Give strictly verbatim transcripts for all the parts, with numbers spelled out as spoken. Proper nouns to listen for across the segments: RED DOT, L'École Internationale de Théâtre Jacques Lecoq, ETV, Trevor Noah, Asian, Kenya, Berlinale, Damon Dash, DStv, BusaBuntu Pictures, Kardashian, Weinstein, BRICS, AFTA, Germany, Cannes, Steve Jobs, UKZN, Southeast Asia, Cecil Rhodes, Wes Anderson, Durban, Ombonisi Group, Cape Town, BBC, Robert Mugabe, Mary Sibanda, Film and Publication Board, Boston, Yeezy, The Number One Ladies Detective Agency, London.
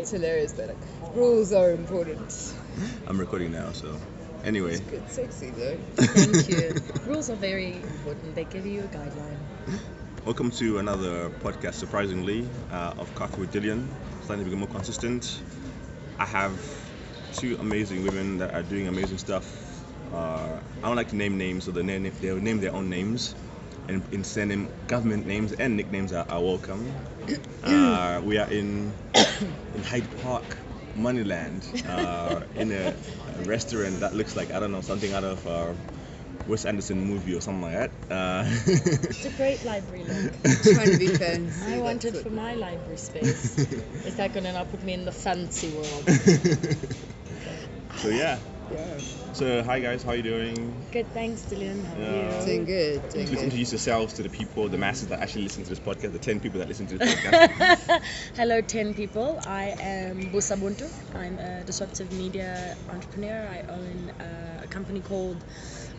That's hilarious. They're like, rules are important. I'm recording now, so anyway. It's good, sexy though. Thank you. Rules are very important. They give you a guideline. Welcome to another podcast, surprisingly, uh, of Coffee with Dillian. Starting to become more consistent. I have two amazing women that are doing amazing stuff. Uh, I don't like to name names, so they name, they'll name their own names. And in sending government names and nicknames are, are welcome. Uh, we are in in Hyde Park, Moneyland, uh, in a, a restaurant that looks like, I don't know, something out of uh, Wes Anderson movie or something like that. Uh, it's a great library look. Trying to be fancy. I wanted for my library space. Is that going to not put me in the fancy world? So yeah. Yeah. So hi guys, how are you doing? Good, thanks Dillian. How yeah. are you? Doing good. Doing Please good. Introduce yourselves to the people, the masses that actually listen to this podcast, the ten people that listen to this podcast. Hello, ten people. I am BusaBuntu. I'm a disruptive media entrepreneur. I own a company called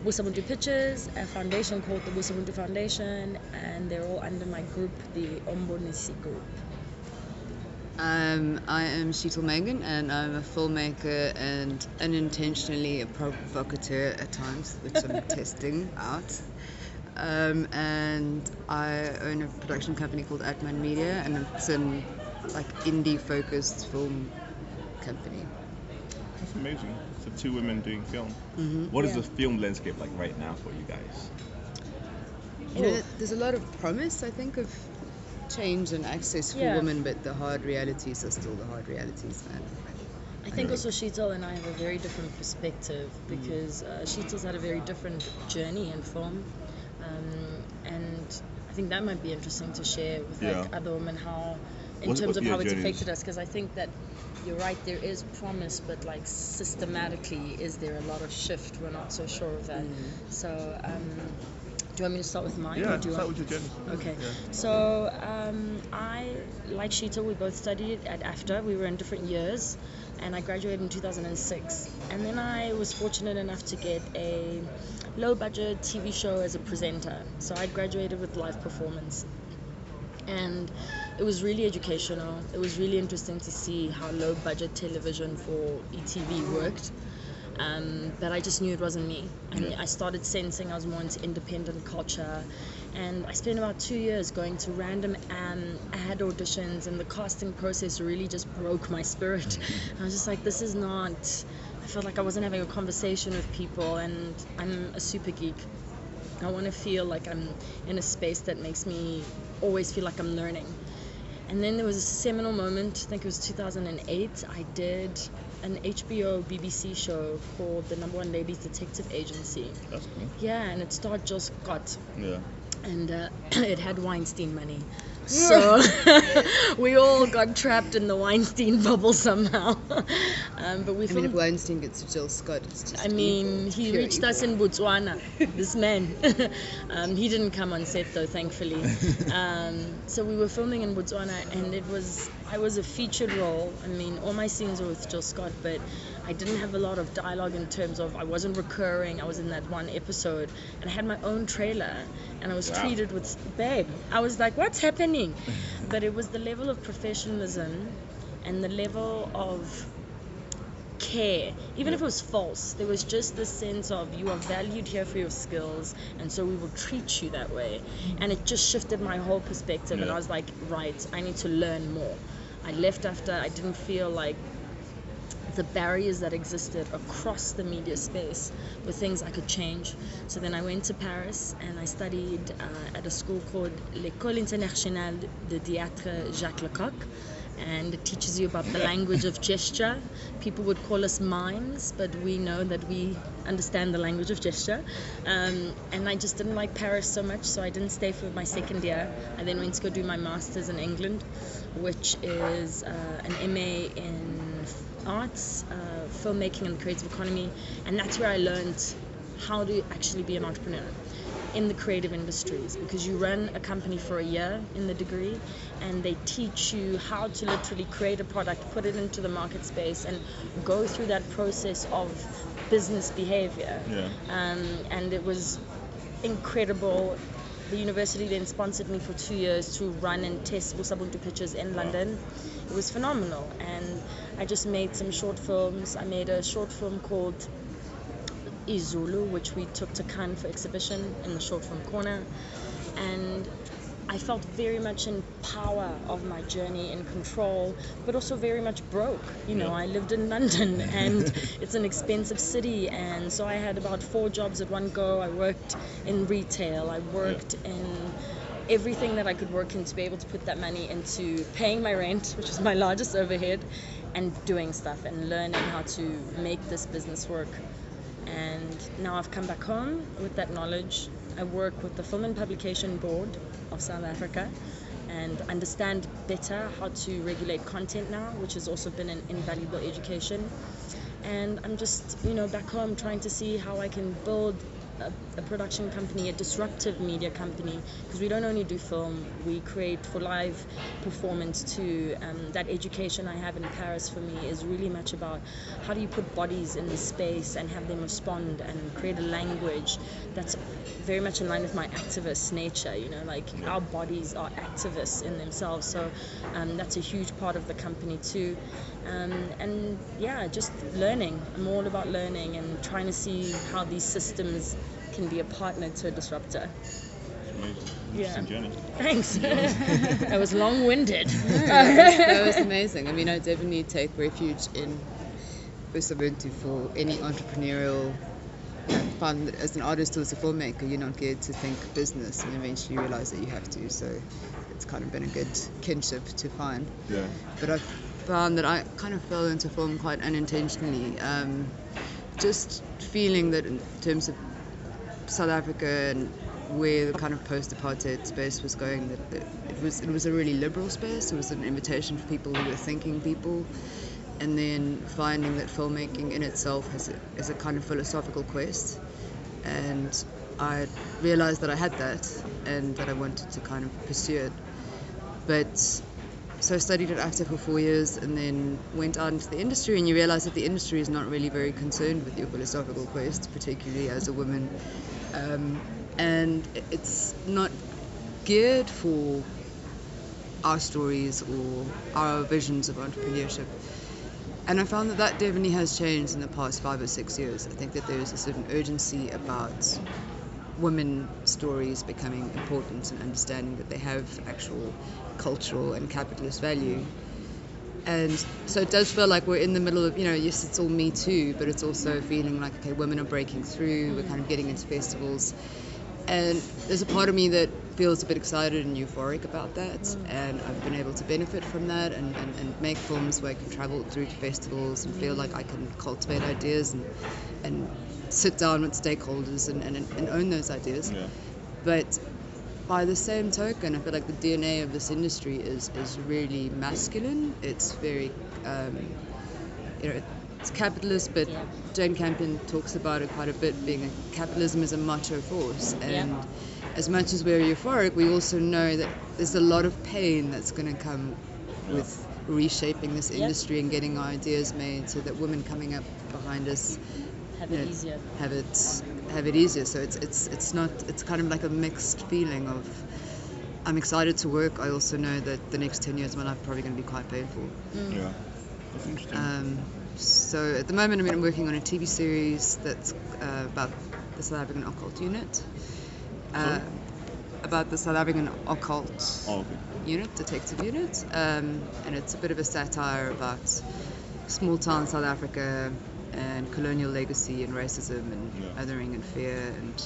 BusaBuntu Pictures, a foundation called the BusaBuntu Foundation, and they're all under my group, the Ombonisi Group. Um, I am Sheetal Mangan, and I'm a filmmaker and unintentionally a provocateur at times, which I'm testing out. Um, and I own a production company called Atman Media, and it's an like indie-focused film company. That's amazing. So two women doing film. Mm-hmm. What yeah. is the film landscape like right now for you guys? You know, there's a lot of promise, I think, of change and access for yeah. women, but the hard realities are still the hard realities, man. I, I think know. also Sheetal and I have a very different perspective because mm. uh, Sheetal's had a very different journey in film, um, and I think that might be interesting to share with yeah. like other women how, in what, terms what, of yeah, how it's affected us, because I think that you're right, there is promise, but like systematically, is there a lot of shift? We're not so sure of that. Mm. So. Um, Do you want me to start with mine? Yeah, or do you start want... with your journey. Okay. Yeah. So um, I, like Sheetal, we both studied at AFTA. We were in different years, and I graduated in two thousand six. And then I was fortunate enough to get a low-budget T V show as a presenter. So I graduated with live performance. And it was really educational. It was really interesting to see how low-budget television for E T V worked. Um, but I just knew it wasn't me. I, knew, I started sensing I was more into independent culture, and I spent about two years going to random um, ad auditions, and the casting process really just broke my spirit. I was just like, this is not, I felt like I wasn't having a conversation with people, and I'm a super geek. I want to feel like I'm in a space that makes me always feel like I'm learning. And then there was a seminal moment, I think it was two thousand eight, I did an H B O B B C show called The Number One Ladies Detective Agency. That's cool. Yeah, and it starred Jill Scott. Yeah. And uh, it had Weinstein money. So we all got trapped in the Weinstein bubble somehow. um, but we. I mean, if Weinstein gets Jill Scott, it's just I mean, evil. He reached evil. us in Botswana, this man. um, he didn't come on set though, thankfully. Um, so we were filming in Botswana, and it was I was a featured role. I mean, all my scenes were with Jill Scott, but I didn't have a lot of dialogue in terms of I wasn't recurring. I was in that one episode, and I had my own trailer, and I was wow. treated with babe. I was like, what's happening? But it was the level of professionalism and the level of care, even yeah. if it was false, there was just this sense of you are valued here for your skills, and so we will treat you that way. And it just shifted my whole perspective, yeah. and I was like, right, I need to learn more. I left after, I didn't feel like the barriers that existed across the media space were things I could change. So then I went to Paris, and I studied uh, at a school called L'École Internationale de Théâtre Jacques Lecoq, and it teaches you about the language of gesture. People would call us mimes, but we know that we understand the language of gesture. Um, and I just didn't like Paris so much, so I didn't stay for my second year. I then went to go do my master's in England, which is uh, an M A in arts, uh, filmmaking and the creative economy, and that's where I learned how to actually be an entrepreneur in the creative industries, because you run a company for a year in the degree, and they teach you how to literally create a product, put it into the market space, and go through that process of business behavior. Yeah. Um, and it was incredible The university then sponsored me for two years to run and test BusaBuntu Pictures in London. It was phenomenal, and I just made some short films. I made a short film called Izulu, which we took to Cannes for exhibition in the short film corner, and I felt very much in power of my journey, in control, but also very much broke. You know, I lived in London, and it's an expensive city, and so I had about four jobs at one go. I worked in retail, I worked in everything that I could work in to be able to put that money into paying my rent, which was my largest overhead, and doing stuff and learning how to make this business work. And now I've come back home with that knowledge. I work with the Film and Publication Board of South Africa and understand better how to regulate content now, which has also been an invaluable education. And I'm just, you know, back home trying to see how I can build a, a production company, a disruptive media company, because we don't only do film, we create for live performance too. Um, that education I have in Paris for me is really much about how do you put bodies in the space and have them respond and create a language that's very much in line with my activist nature, you know, like our bodies are activists in themselves, so um, that's a huge part of the company too. Um, and yeah, just learning. I'm all about learning and trying to see how these systems can be a partner to a disruptor. Interesting journey. Thanks. That was long-winded. No, that, was, that was amazing. I mean, I definitely take refuge in BusaBuntu for any entrepreneurial. I found that as an artist or as a filmmaker, you're not geared to think business, and eventually you realise that you have to. So it's kind of been a good kinship to find. Yeah. But I found that I kind of fell into film quite unintentionally. Um, just feeling that in terms of South Africa and where the kind of post-apartheid space was going, that it was it was a really liberal space. It was an invitation for people who were thinking people. And then finding that filmmaking in itself is a, is a kind of philosophical quest. And I realized that I had that and that I wanted to kind of pursue it. But so I studied at AFTA for four years and then went out into the industry, and you realize that the industry is not really very concerned with your philosophical quest, particularly as a woman. Um, and it's not geared for our stories or our visions of entrepreneurship. And I found that that definitely has changed in the past five or six years. I think that there is a certain urgency about women stories becoming important and understanding that they have actual cultural and capitalist value. And so it does feel like we're in the middle of, you know, yes, it's all Me Too, but it's also feeling like, okay, women are breaking through, we're kind of getting into festivals. And there's a part of me that feels a bit excited and euphoric about that, mm. and I've been able to benefit from that and, and, and make films where I can travel through to festivals and mm. feel like I can cultivate ideas and and sit down with stakeholders and, and, and own those ideas. Yeah. But by the same token, I feel like the D N A of this industry is, is really masculine. It's very, um, you know, it's capitalist, but yeah. Jane Campion talks about it quite a bit, being a capitalism is a macho force. and. Yeah. As much as we're euphoric, we also know that there's a lot of pain that's going to come with reshaping this industry yep. and getting our ideas made so that women coming up behind us have it, know, easier. Have it, have it easier. So it's it's it's not it's kind of like a mixed feeling of I'm excited to work. I also know that the next ten years of my life are probably going to be quite painful. Mm. Yeah, that's interesting. Um, so at the moment, I mean, I'm working on a T V series that's uh, about the South African occult unit. Uh, about the South African occult oh, okay. unit, detective unit, um, and it's a bit of a satire about small town South Africa and colonial legacy and racism and yeah. othering and fear, and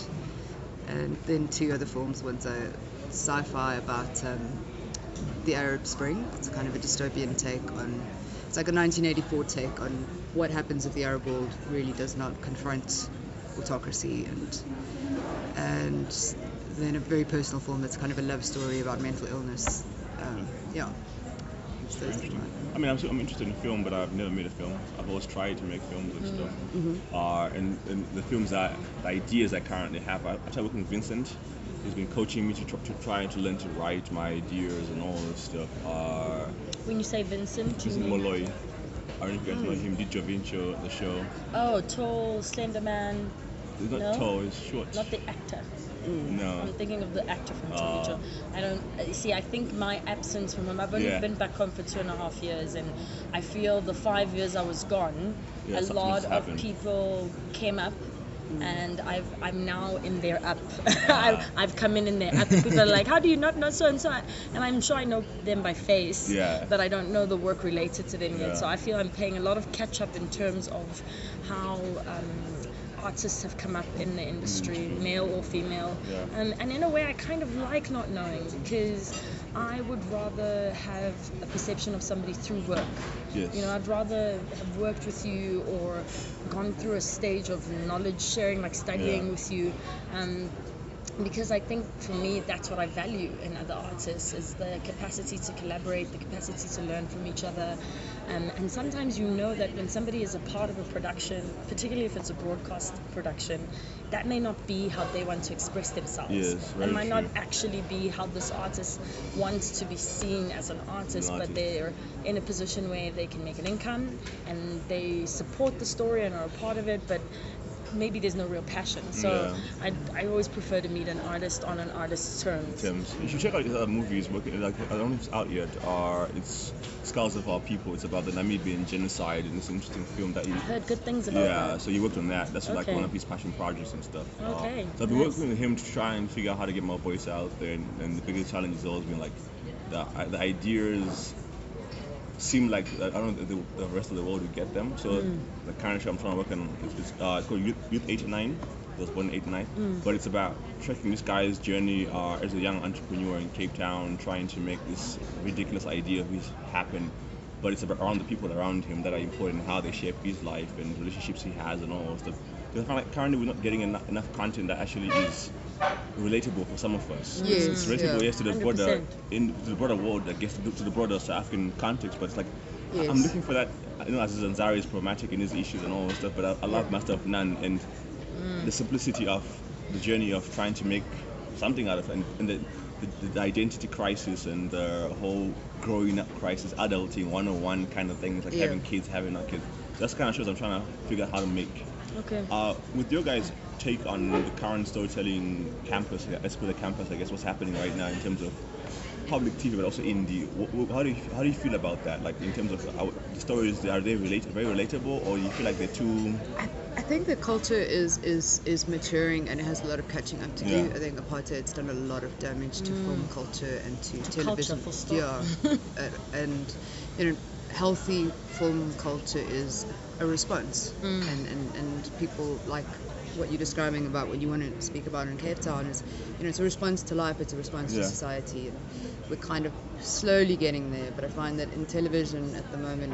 and then two other films. One's a sci-fi about um, the Arab Spring. It's kind of a dystopian take on. It's like a nineteen eighty-four take on what happens if the Arab world really does not confront autocracy and. And then a very personal film that's kind of a love story about mental illness. Um, yeah. So I mean, I'm, I'm interested in film, but I've never made a film. I've always tried to make films and mm-hmm. stuff. Mm-hmm. Uh, and, and the films that, the ideas I currently have, I, I tried working with Vincent. He's been coaching me to, tr- to try to learn to write my ideas and all this stuff. Uh, when you say Vincent, do you mean? Molloy. I don't know if you guys know him. Did Jovincho, the show. Oh, tall, slender man. He's not no, tall, he's short. Not the actor. Mm. No. I'm thinking of the actor from Soweto. Oh. I don't see. I think my absence from home. I've only yeah. been back home for two and a half years, and I feel the five years I was gone, yeah, a lot of people came up. Mm. And I've, I'm now in their app. Ah. I've, I've come in in their app. People are like, how do you not know so and so? And I'm sure I know them by face, yeah. but I don't know the work related to them yeah. yet. So I feel I'm playing a lot of catch up in terms of how um, artists have come up in the industry, mm. male or female. Yeah. Um, and in a way, I kind of like not knowing, because I would rather have a perception of somebody through work. Yes. You know, I'd rather have worked with you or gone through a stage of knowledge sharing, like studying yeah. with you, um, because I think for me that's what I value in other artists, is the capacity to collaborate, the capacity to learn from each other. Um, and sometimes you know that when somebody is a part of a production, particularly if it's a broadcast production, that may not be how they want to express themselves. Yes, it might true. not actually be how this artist wants to be seen as an artist, an artist, but they're in a position where they can make an income and they support the story and are a part of it, but maybe there's no real passion. So yeah. I, I always prefer to meet an artist on an artist's terms. terms. You should check out his other movies. Like, I don't know if it's out yet. Are it's Skulls of Our People. It's about the Namibian genocide, and it's an interesting film that you... I heard good things about. Yeah, that. So you worked on that. That's okay. Like one of his passion projects and stuff. Okay. Uh, so I've been nice. working with him to try and figure out how to get my voice out there. And, and the biggest challenge has always been like the the ideas seem like I don't know the, the rest of the world would get them. So mm. the kind of show I'm trying to work on, it's, uh, it's called Youth, Youth eighty-nine. It was born in eighty-nine, mm. but it's about tracking this guy's journey uh, as a young entrepreneur in Cape Town, trying to make this ridiculous idea of his happen. But it's about around the people around him that are important, how they shape his life and relationships he has and all stuff. Because kind of like currently we're not getting enough, enough content that actually is relatable for some of us. Yes, it's relatable, yeah. yes, to the one hundred percent. broader in to the broader world, I guess, to the, to the broader South African context. But it's like yes. I'm looking for that. You know, as Zanzari is problematic in his issues and all that stuff. But I, I love yeah. Master of None and mm. the simplicity of the journey of trying to make something out of it, and, and the, the, the identity crisis and the whole growing up crisis, adulting one oh one kind of things, like yeah. having kids, having not kids. That's the kind of shows I'm trying to figure out how to make. Okay. Uh, with your guys' take on the current storytelling campus, let's call it campus, I guess, what's happening right now in terms of public T V, but also indie. What, how do you how do you feel about that? Like in terms of how, the stories, are they relate, very relatable, or you feel like they're too? I, I think the culture is, is is maturing and it has a lot of catching up to yeah. do. I think apartheid's done a lot of damage to mm. film culture and to the television. Culture for stuff. Yeah, uh, and you know. Healthy film culture is a response, mm. and, and, and people like what you're describing about what you want to speak about in Cape Town is, you know, it's a response to life, it's a response yeah. to society, and we're kind of slowly getting there. But I find that in television at the moment,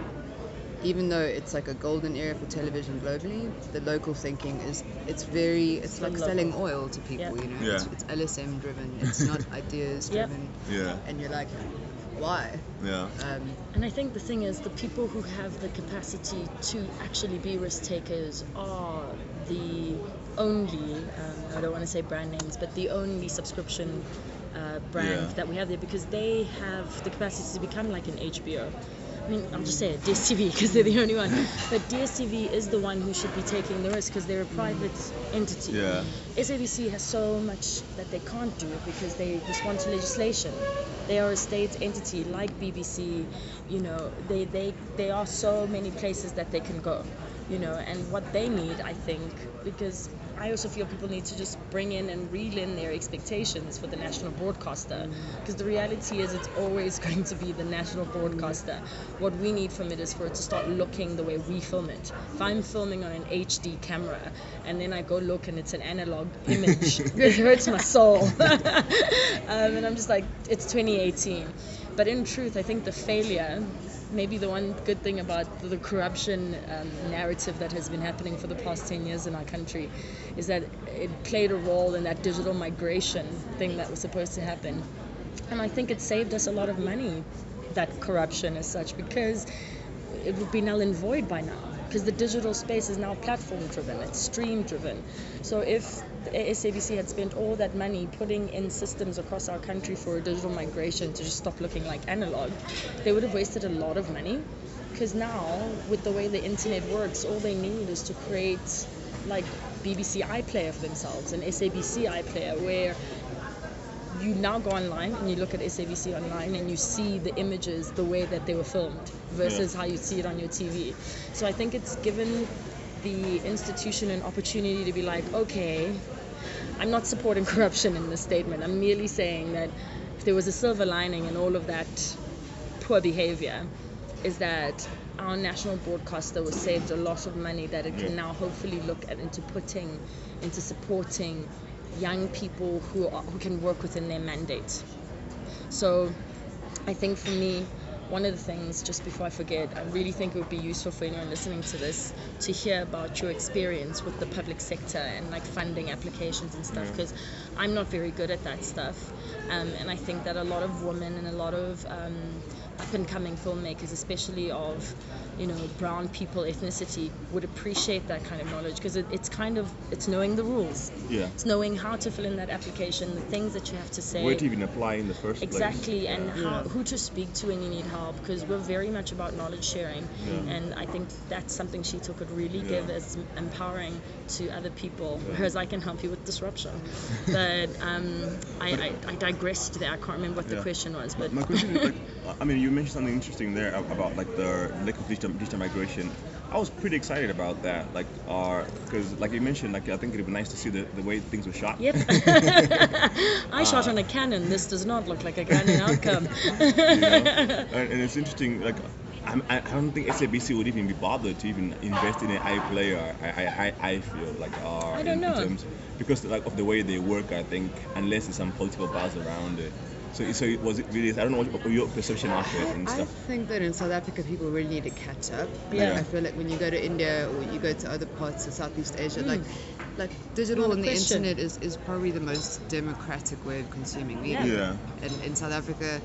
even though it's like a golden era for television globally, the local thinking is it's very it's so like local. Selling oil to people, yeah. you know, yeah. it's, it's L S M driven, it's not ideas driven, yeah. and you're like. Why? Yeah. Um, and I think the thing is, the people who have the capacity to actually be risk takers are the only, um, I don't want to say brand names, but the only subscription uh, brand yeah. that we have there, because they have the capacity to become like an H B O. I mean, I'll just say it, D S T V, because they're the only one. But D S T V is the one who should be taking the risk, because they're a private mm. entity. Yeah. S A B C has so much that they can't do because they respond to legislation. They are a state entity like B B C. You know, they they they are so many places that they can go. You know, and what they need, I think, because I also feel people need to just bring in and reel in their expectations for the national broadcaster, because the reality is it's always going to be the national broadcaster. What we need from it is for it to start looking the way we film it. If I'm filming on an H D camera and then I go look and it's an analog image, it hurts my soul. um, and I'm just like, it's twenty eighteen. But in truth, I think the failure, maybe the one good thing about the corruption um, narrative that has been happening for the past ten years in our country is that it played a role in that digital migration thing that was supposed to happen. And I think it saved us a lot of money, that corruption as such, because it would be null and void by now, because the digital space is now platform-driven, it's stream-driven. So if the S A B C had spent all that money putting in systems across our country for a digital migration to just stop looking like analog, they would have wasted a lot of money, because now, with the way the internet works, all they need is to create like B B C iPlayer for themselves, an S A B C iPlayer, where you now go online and you look at S A B C online and you see the images the way that they were filmed versus yeah. how you see it on your T V. So I think it's given the institution an opportunity to be like, okay, I'm not supporting corruption in this statement. I'm merely saying that if there was a silver lining in all of that poor behavior, is that our national broadcaster was saved a lot of money that it can now hopefully look at into putting, into supporting young people who are, who can work within their mandate. So I think for me, one of the things, just before I forget, I really think it would be useful for anyone listening to this to hear about your experience with the public sector and like funding applications and stuff, because mm-hmm. I'm not very good at that stuff. Um, and I think that a lot of women and a lot of um, up-and-coming filmmakers, especially of, you know, brown people, ethnicity, would appreciate that kind of knowledge, because it, it's kind of, it's knowing the rules. Yeah. It's knowing how to fill in that application, the things that you have to say. Where to even apply in the first exactly, place. Exactly, and yeah. how, who to speak to when you need help. Because we're very much about knowledge sharing, yeah. and I think that's something She Talk could really yeah. give as empowering to other people, yeah. whereas I can help you with disruption. But um, I, I, I digressed there. I can't remember what yeah. the question was. But my, my question is, like, I mean, you mentioned something interesting there about like the lack of digital, digital migration. I was pretty excited about that, like, our, because like you mentioned, like I think it would be nice to see the, the way things were shot. Yep. I uh, shot on a Canon. This does not look like a Canon outcome. You know? And, and it's interesting, like, I'm, I don't think S A B C would even be bothered to even invest in an iPlayer. I, I, I feel like, uh, I don't know. In terms, because like of the way they work, I think, unless there's some political buzz around it. So, so was it really, I don't know what your perception of it and stuff. I think that in South Africa people really need to catch up. Yeah. Like, I feel like when you go to India or you go to other parts of Southeast Asia, mm. like like digital Not and the question. internet is, is probably the most democratic way of consuming media. Yeah. yeah. And in South Africa,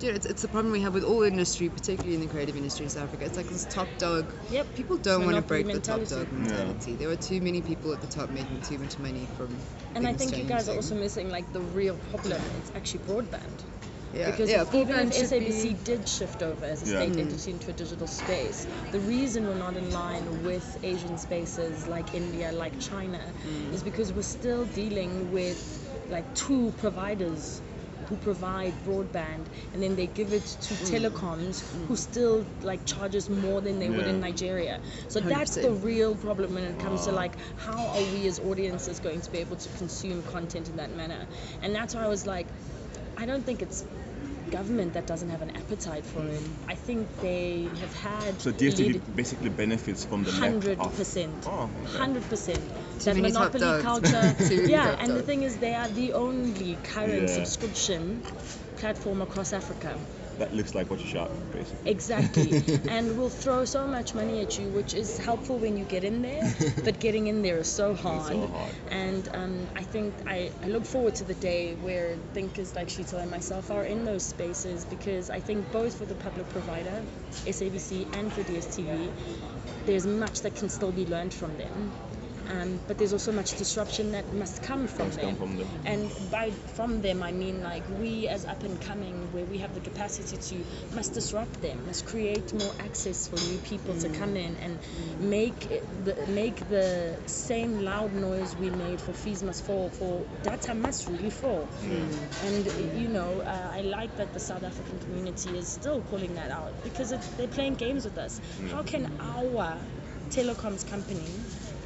you know, it's it's the problem we have with all industry, particularly in the creative industry in South Africa. It's like this top dog. Yep. People don't want to break the top dog mentality. Yeah. There are too many people at the top making too much money from. And I think you guys thing. are also missing like the real problem. It's actually broadband. Yeah. Because yeah, even if S A B C be... did shift over as a state yeah. entity into a digital space, the reason we're not in line with Asian spaces like India, like China, mm. is because we're still dealing with like two providers who provide broadband, and then they give it to mm. telecoms mm. who still like charges more than they yeah. would in Nigeria. So one hundred percent. That's the real problem when it comes wow. to like how are we as audiences going to be able to consume content in that manner. And that's why I was like, I don't think it's government that doesn't have an appetite for it. I think they have had. So D S T V basically benefits from the hundred percent, hundred percent. That monopoly culture. Yeah, and the thing is, they are the only current yeah. subscription platform across Africa. That looks like what you shot, basically. Exactly. And we'll throw so much money at you, which is helpful when you get in there, but getting in there is so hard. It's so hard. And um, I think I, I look forward to the day where thinkers like Sheetal and myself are in those spaces, because I think both for the public provider, S A B C, and for D S T V, there's much that can still be learned from them. Um, but there's also much disruption that must come from, must them. come from them. And by from them, I mean like we as up and coming, where we have the capacity to, must disrupt them, must create more access for new people mm. to come in and mm. make it, the, make the same loud noise we made for Fees Must Fall, for data must really fall. Mm. And mm. you know, uh, I like that the South African community is still calling that out, because it, they're playing games with us. Mm. How can our telecoms company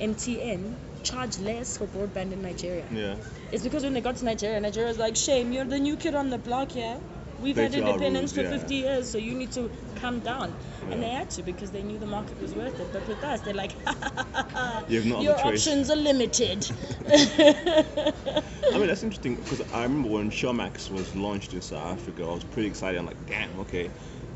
M T N charge less for broadband in Nigeria? Yeah. It's because when they got to Nigeria, Nigeria was like, shame, you're the new kid on the block here. Yeah? We've they had independence rules, yeah. for fifty years, so you need to come down. Yeah. And they had to, because they knew the market was worth it. But with us, they're like, ha, ha, ha, ha. You have no your options choice. Are limited. I mean, that's interesting, because I remember when ShowMax was launched in South Africa, I was pretty excited. I'm like, damn, okay,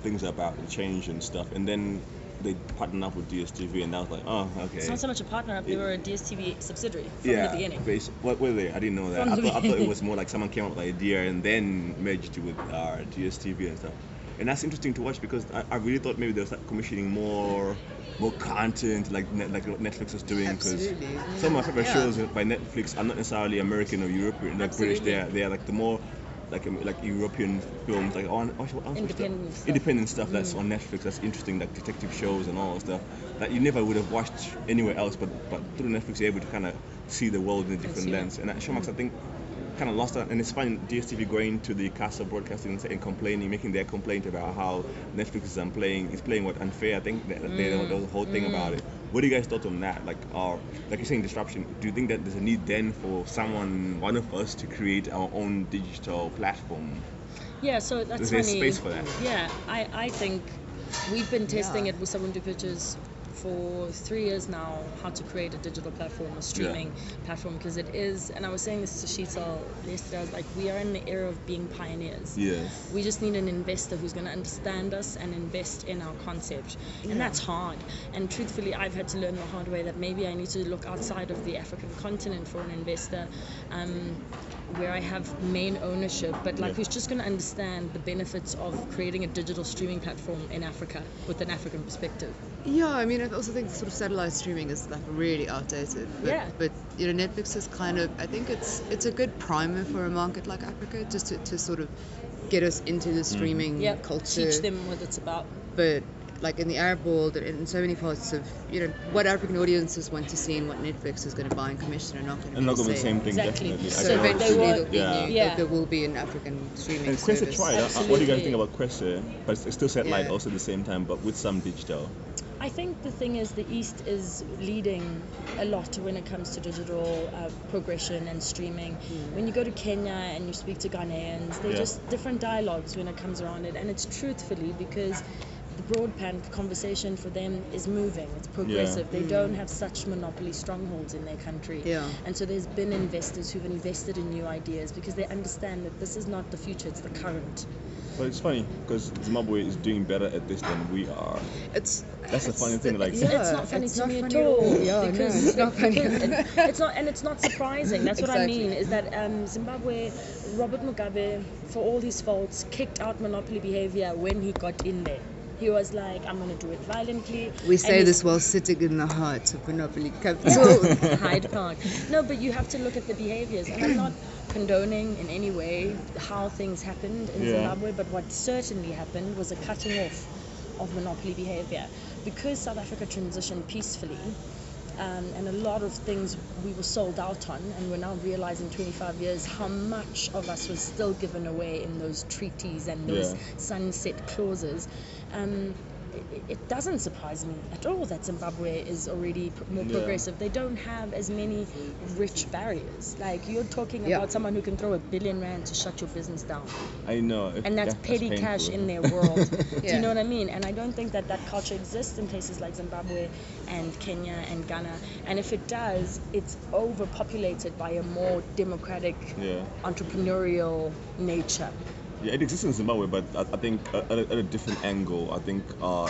things are about to change and stuff. And then they partnered up with D S T V, and I was like, oh, okay. It's not so much a partner up; they were a D S T V subsidiary from yeah, the beginning. Base, what were they? I didn't know that. I thought, I thought it was more like someone came up with an idea and then merged it with uh, D S T V and stuff. And that's interesting to watch, because I, I really thought maybe they were start commissioning more, more content like net, like what Netflix is doing. Absolutely. Because some of my favorite yeah. shows by Netflix are not necessarily American or European, they're British. They are, they are like the more like like European films, like on independent stuff, independent stuff that's mm. on Netflix, that's interesting, like detective shows and all that stuff that you never would have watched anywhere else. But but through Netflix, you're able to kind of see the world in a different lens. And at ShowMax, mm. I think kind of lost that. And it's fine, D S T V going to the cast of broadcasting and complaining, making their complaint about how Netflix is playing is playing what unfair. I think that, mm. there, there was a whole thing mm. about it. What do you guys thought on that? Like, our, like you're saying, disruption. Do you think that there's a need then for someone, one of us, to create our own digital platform? Yeah, so that's Is there funny. Space for that? Yeah, I, I think we've been testing yeah. at BusaBuntu Pictures for three years now how to create a digital platform, a streaming yeah. platform, because it is, and I was saying this to Sheetal yesterday, I was like, we are in the era of being pioneers. Yes. We just need an investor who's going to understand us and invest in our concept. Yeah. And that's hard. And truthfully, I've had to learn the hard way that maybe I need to look outside of the African continent for an investor um, where I have main ownership, but like yeah. who's just going to understand the benefits of creating a digital streaming platform in Africa with an African perspective. Yeah, I mean, I also think sort of satellite streaming is like really outdated. But, yeah. but you know, Netflix is kind of, I think it's it's a good primer for a market like Africa, just to, to sort of get us into the streaming mm. yep. culture. Teach them what it's about. But like in the Arab world and in so many parts of, you know, what African audiences want to see and what Netflix is going to buy and commission are not going to and be the same. And not going to be the same thing, exactly. definitely. So eventually there will yeah. yeah. there will be an African streaming and service. And Kwesé tried that. What do you guys think about Kwesé? But it's still satellite yeah. also at the same time, but with some digital. I think the thing is the East is leading a lot when it comes to digital uh, progression and streaming. Mm. When you go to Kenya and you speak to Ghanaians, they're yeah. just different dialogues when it comes around it. And it's truthfully because the broadband conversation for them is moving, it's progressive. Yeah. They mm. don't have such monopoly strongholds in their country. Yeah. And so there's been investors who've invested in new ideas because they understand that this is not the future, it's the current. But it's funny because Zimbabwe is doing better at this than we are. It's that's it's, a funny thing. Like it's, yeah, it's not funny it's to not me funny at all. all. Yeah, because no, it's not funny. It, it's not, and it's not surprising. That's exactly. what I mean. Is that um, Zimbabwe, Robert Mugabe, for all his faults, kicked out monopoly behavior when he got in there. He was like, I'm going to do it violently. We say this while sitting in the heart of monopoly capital. Hyde Park. No, but you have to look at the behaviors. And I'm not condoning in any way how things happened in yeah. Zimbabwe, but what certainly happened was a cutting off of monopoly behavior. Because South Africa transitioned peacefully, Um, and a lot of things we were sold out on, and we're now realizing twenty-five years how much of us was still given away in those treaties and those yeah. sunset clauses. Um, it, it doesn't surprise me at all that Zimbabwe is already pr- more yeah. progressive. They don't have as many rich barriers. Like, you're talking yeah. about someone who can throw a billion rand to shut your business down. I know. And that's that, petty that's cash in their world. yeah. Do you know what I mean? And I don't think that that culture exists in places like Zimbabwe and Kenya and Ghana, and if it does, it's overpopulated by a more democratic, yeah. entrepreneurial nature. Yeah, it exists in Zimbabwe, but I, I think at a, at a different angle. I think uh,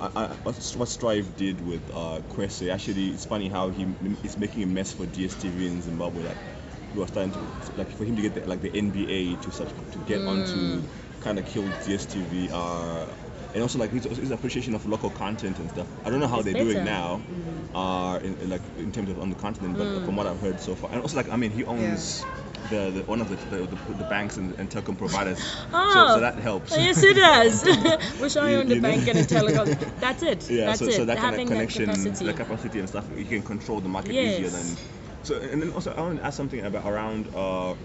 I, I, what Strive did with uh, Kwesé, actually, it's funny how he is making a mess for D S T V in Zimbabwe. Like, we are starting to like for him to get the, like the N B A to such, to get mm. onto kind of kill D S T V. Uh, And also like his, his appreciation of local content and stuff. I don't know how it's they're better. doing now, mm-hmm. uh, in, in, like in terms of on the continent, but mm. from what I've heard so far. And also like I mean he owns yeah. the, the one of the the, the, the banks and, and telecom providers, oh, so, so that helps. Yes, it does. Wish I owned you, you a know? bank and a telecom. That's it. Yeah, that's so, it. so that Having kind of connection, that capacity. the capacity and stuff, you can control the market yes. easier than. So and then also I want to ask something about around. Uh,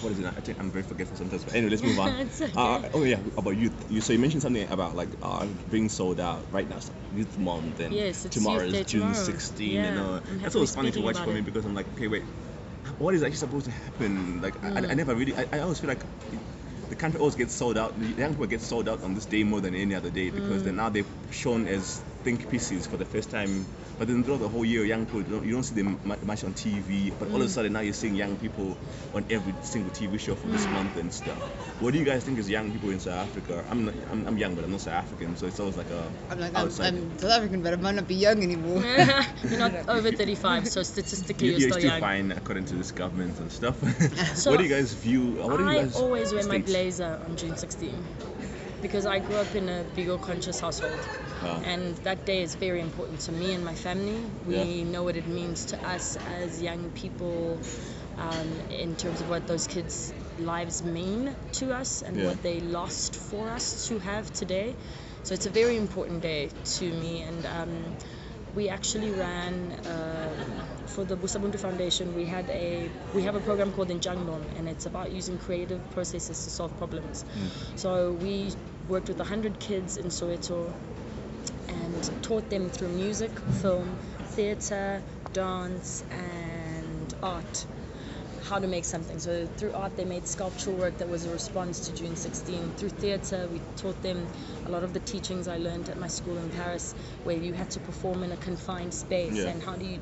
What is it? I think I'm very forgetful sometimes. But anyway, let's move on. okay. uh, oh yeah, about youth. You so you mentioned something about like uh, being sold out right now. So youth month and yes, tomorrow is June sixteenth. Yeah. And uh, that's always funny to watch for it. me because I'm like, okay, wait, what is actually supposed to happen? Like mm. I, I never really. I, I always feel like the country always gets sold out. The young people get sold out on this day more than any other day because mm. then now they're shown as think pieces for the first time. But then throughout the whole year, young people, you don't, you don't see them much on T V. But mm. all of a sudden now you're seeing young people on every single T V show for mm. this month and stuff. What do you guys think is young people in South Africa? I'm not, I'm, I'm young, but I'm not South African, so it's always like a I'm like, I'm, I'm South African, but I might not be young anymore. You're not over thirty-five, so statistically you're, you're still, still young. You're still fine according to this government and stuff. So what do you guys view? What do you guys I always wear my blazer on June sixteenth. Because I grew up in a Beagle conscious household, wow. and that day is very important to me and my family. We yeah. know what it means to us as young people um, in terms of what those kids lives mean to us and yeah. what they lost for us to have today. So it's a very important day to me. And um, we actually ran, uh, for the BusaBuntu Foundation, we had a we have a program called Injangnom, and it's about using creative processes to solve problems. Mm. So we worked with one hundred kids in Soweto and taught them through music, film, theatre, dance, and art how to make something. So through art they made sculptural work that was a response to June sixteenth. Through theatre we taught them a lot of the teachings I learned at my school in Paris, where you had to perform in a confined space yeah. and how do you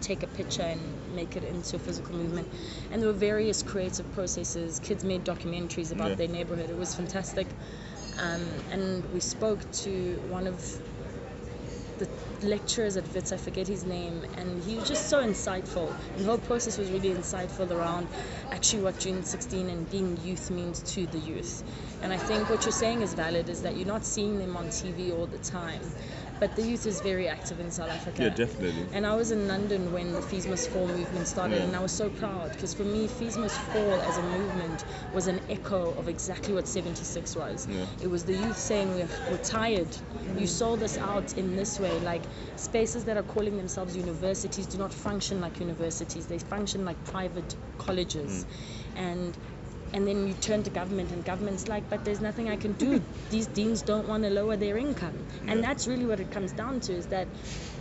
take a picture and make it into a physical movement. And there were various creative processes. Kids made documentaries about yeah. their neighbourhood. It was fantastic. Um, and we spoke to one of the lecturers at Wits, I forget his name, and he was just so insightful. And the whole process was really insightful around actually what June sixteenth and being youth means to the youth. And I think what you're saying is valid, is that you're not seeing them on T V all the time, but the youth is very active in South Africa. Yeah, definitely. And I was in London when the Fees Must Fall movement started, yeah. and I was so proud, because for me, Fees Must Fall as a movement was an echo of exactly what seventy-six was. Yeah. It was the youth saying, we're, we're tired. You sold us out in this way. Like, spaces that are calling themselves universities do not function like universities. They function like private colleges. Mm. And... And then you turn to government, and government's like, but there's nothing I can do. These deans don't want to lower their income. Yeah. And that's really what it comes down to, is that